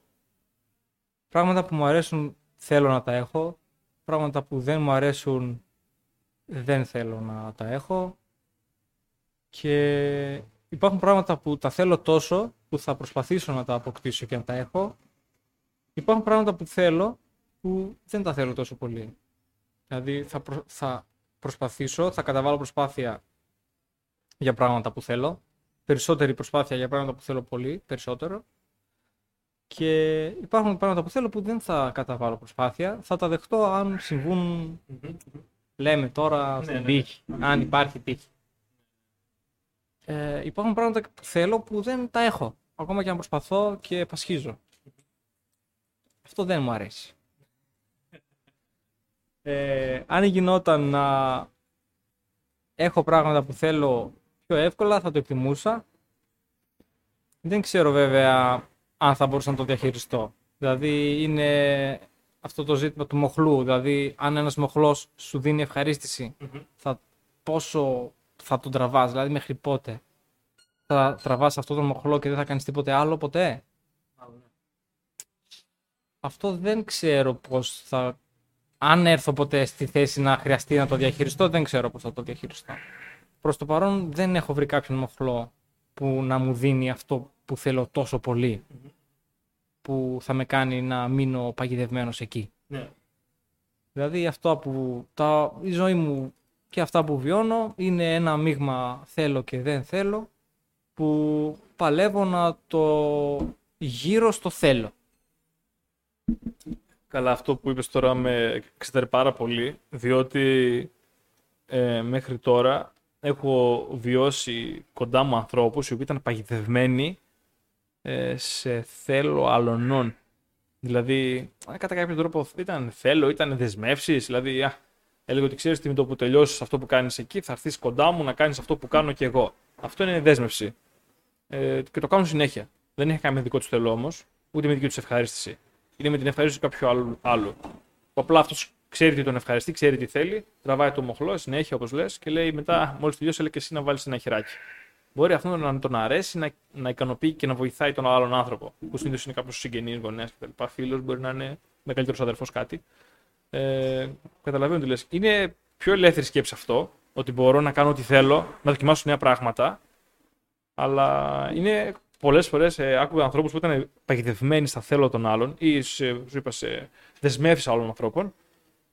Πράγματα που μου αρέσουν θέλω να τα έχω, πράγματα που δεν μου αρέσουν δεν θέλω να τα έχω και υπάρχουν πράγματα που τα θέλω τόσο που θα προσπαθήσω να τα αποκτήσω και να τα έχω. Υπάρχουν πράγματα που θέλω που δεν τα θέλω τόσο πολύ. Δηλαδή θα, προ... θα προσπαθήσω, θα καταβάλω προσπάθεια για πράγματα που θέλω, περισσότερη προσπάθεια για πράγματα που θέλω πολύ, περισσότερο. Και υπάρχουν πράγματα που θέλω που δεν θα καταβάλω προσπάθεια. Θα τα δεχτώ αν συμβούν, λέμε τώρα, στην ναι, τύχη. Ναι. Αν υπάρχει τύχη. Ε, υπάρχουν πράγματα που θέλω που δεν τα έχω. Ακόμα και αν προσπαθώ και πασχίζω. Αυτό δεν μου αρέσει. Ε, αν γινόταν να έχω πράγματα που θέλω πιο εύκολα, θα το εκτιμούσα. Δεν ξέρω βέβαια αν θα μπορούσα να το διαχειριστώ. Δηλαδή είναι αυτό το ζήτημα του μοχλού. Δηλαδή αν ένας μοχλός σου δίνει ευχαρίστηση, mm-hmm. θα, πόσο θα τον τραβάς, δηλαδή μέχρι πότε. Θα τραβάς αυτό τον μοχλό και δεν θα κάνεις τίποτε άλλο ποτέ. Mm-hmm. Αυτό δεν ξέρω πώς θα... Αν έρθω ποτέ στη θέση να χρειαστεί να το διαχειριστώ, δεν ξέρω πώς θα το διαχειριστώ. Προς το παρόν δεν έχω βρει κάποιον μοχλό που να μου δίνει αυτό που θέλω τόσο πολύ, mm-hmm. που θα με κάνει να μείνω παγιδευμένος εκεί. Yeah. Δηλαδή αυτό που τα, η ζωή μου και αυτά που βιώνω είναι ένα μείγμα θέλω και δεν θέλω, που παλεύω να το γύρω στο θέλω. Καλά, αυτό που είπες τώρα με εξετάρει πάρα πολύ, διότι ε, μέχρι τώρα έχω βιώσει κοντά μου ανθρώπους οι οποίοι ήταν παγιδευμένοι σε θέλω αλλωνών. Δηλαδή, κατά κάποιο τρόπο ήταν θέλω, ήταν δεσμεύσεις. Δηλαδή, α, έλεγα ότι ξέρεις τι, με το που τελειώσεις αυτό που κάνεις εκεί, θα έρθεις κοντά μου να κάνεις αυτό που κάνω και εγώ. Αυτό είναι δέσμευση. Ε, και το κάνουν συνέχεια. Δεν έχει κάνει δικό τους θέλω όμως, ούτε με δική τους ευχαρίστηση. Είναι με την ευχαρίστηση κάποιου άλλου. άλλου. Που απλά αυτός ξέρει τι τον ευχαριστεί, ξέρει τι θέλει, τραβάει το μοχλό συνέχεια όπως λες και λέει μετά, μόλις τελειώσει, λέει και εσύ να βάλεις ένα χεράκι. μπορεί αυτό να τον αρέσει, να, να ικανοποιεί και να βοηθάει τον άλλον άνθρωπο. Που συνήθως είναι κάποιος συγγενής, γονέας κτλ. Φίλος, μπορεί να είναι μεγαλύτερος αδερφός, κάτι. Ε, καταλαβαίνω τι λες. Είναι πιο ελεύθερη σκέψη αυτό, ότι μπορώ να κάνω ό,τι θέλω, να δοκιμάσω νέα πράγματα. Αλλά είναι πολλές φορές ε, άκουγα ανθρώπους που ήταν παγιδευμένοι στα θέλω των άλλων ή σε, σου είπα, σε δεσμεύσεις άλλων ανθρώπων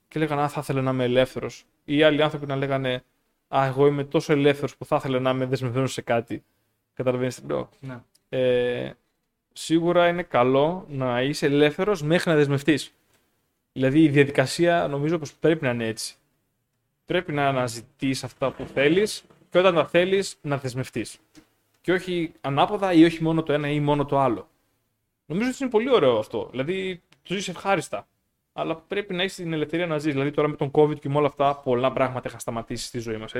και λέγανε Α, θα ήθελα να είμαι ελεύθερος. Ή άλλοι άνθρωποι να λέγανε Α, εγώ είμαι τόσο ελεύθερος που θα ήθελα να είμαι δεσμευμένος σε κάτι. Καταλαβαίνεις τι λέω. Ναι. Ε, σίγουρα είναι καλό να είσαι ελεύθερος μέχρι να δεσμευτείς. Δηλαδή η διαδικασία νομίζω πως πρέπει να είναι έτσι. Πρέπει να αναζητείς αυτά που θέλεις και όταν τα θέλεις να δεσμευτείς. Και όχι ανάποδα ή όχι μόνο το ένα ή μόνο το άλλο. Νομίζω ότι είναι πολύ ωραίο αυτό. Δηλαδή το ζεις ευχάριστα. Αλλά πρέπει να έχεις την ελευθερία να ζεις. Δηλαδή τώρα με τον COVID και με όλα αυτά, πολλά πράγματα είχαν σταματήσει στη ζωή μας.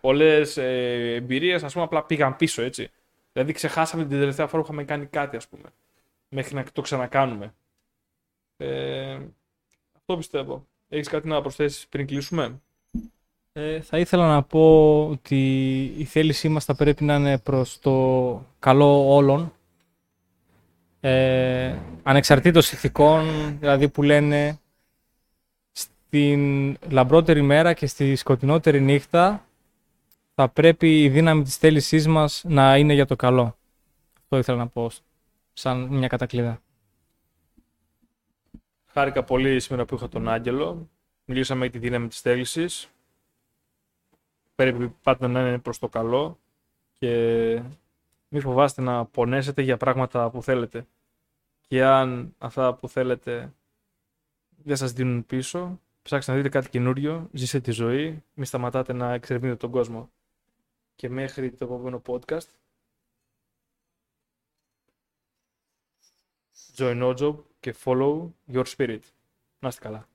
Πολλές ε, εμπειρίες, ας πούμε, απλά πήγαν πίσω. Έτσι. Δηλαδή ξεχάσαμε την τελευταία φορά που είχαμε κάνει κάτι, ας πούμε. Μέχρι να το ξανακάνουμε. Ε, αυτό πιστεύω. Έχεις κάτι να προσθέσεις πριν κλείσουμε? Ε, θα ήθελα να πω ότι η θέλησή μας θα πρέπει να είναι προς το καλό όλων, ε, ανεξαρτήτως ηθικών, δηλαδή που λένε στην λαμπρότερη μέρα και στη σκοτεινότερη νύχτα θα πρέπει η δύναμη της θέλησής μας να είναι για το καλό. Αυτό ήθελα να πω σαν μια κατακλείδα. Χάρηκα πολύ σήμερα που είχα τον Άγγελο. Μιλήσαμε για τη δύναμη της θέλησης. Πρέπει πάντα να είναι προς το καλό και μην φοβάστε να πονέσετε για πράγματα που θέλετε. Και αν αυτά που θέλετε δεν σας δίνουν πίσω, ψάξτε να δείτε κάτι καινούριο, ζήστε τη ζωή, μην σταματάτε να εξερευνείτε τον κόσμο. Και μέχρι το επόμενο podcast, join OJob και follow your spirit. Να είστε καλά.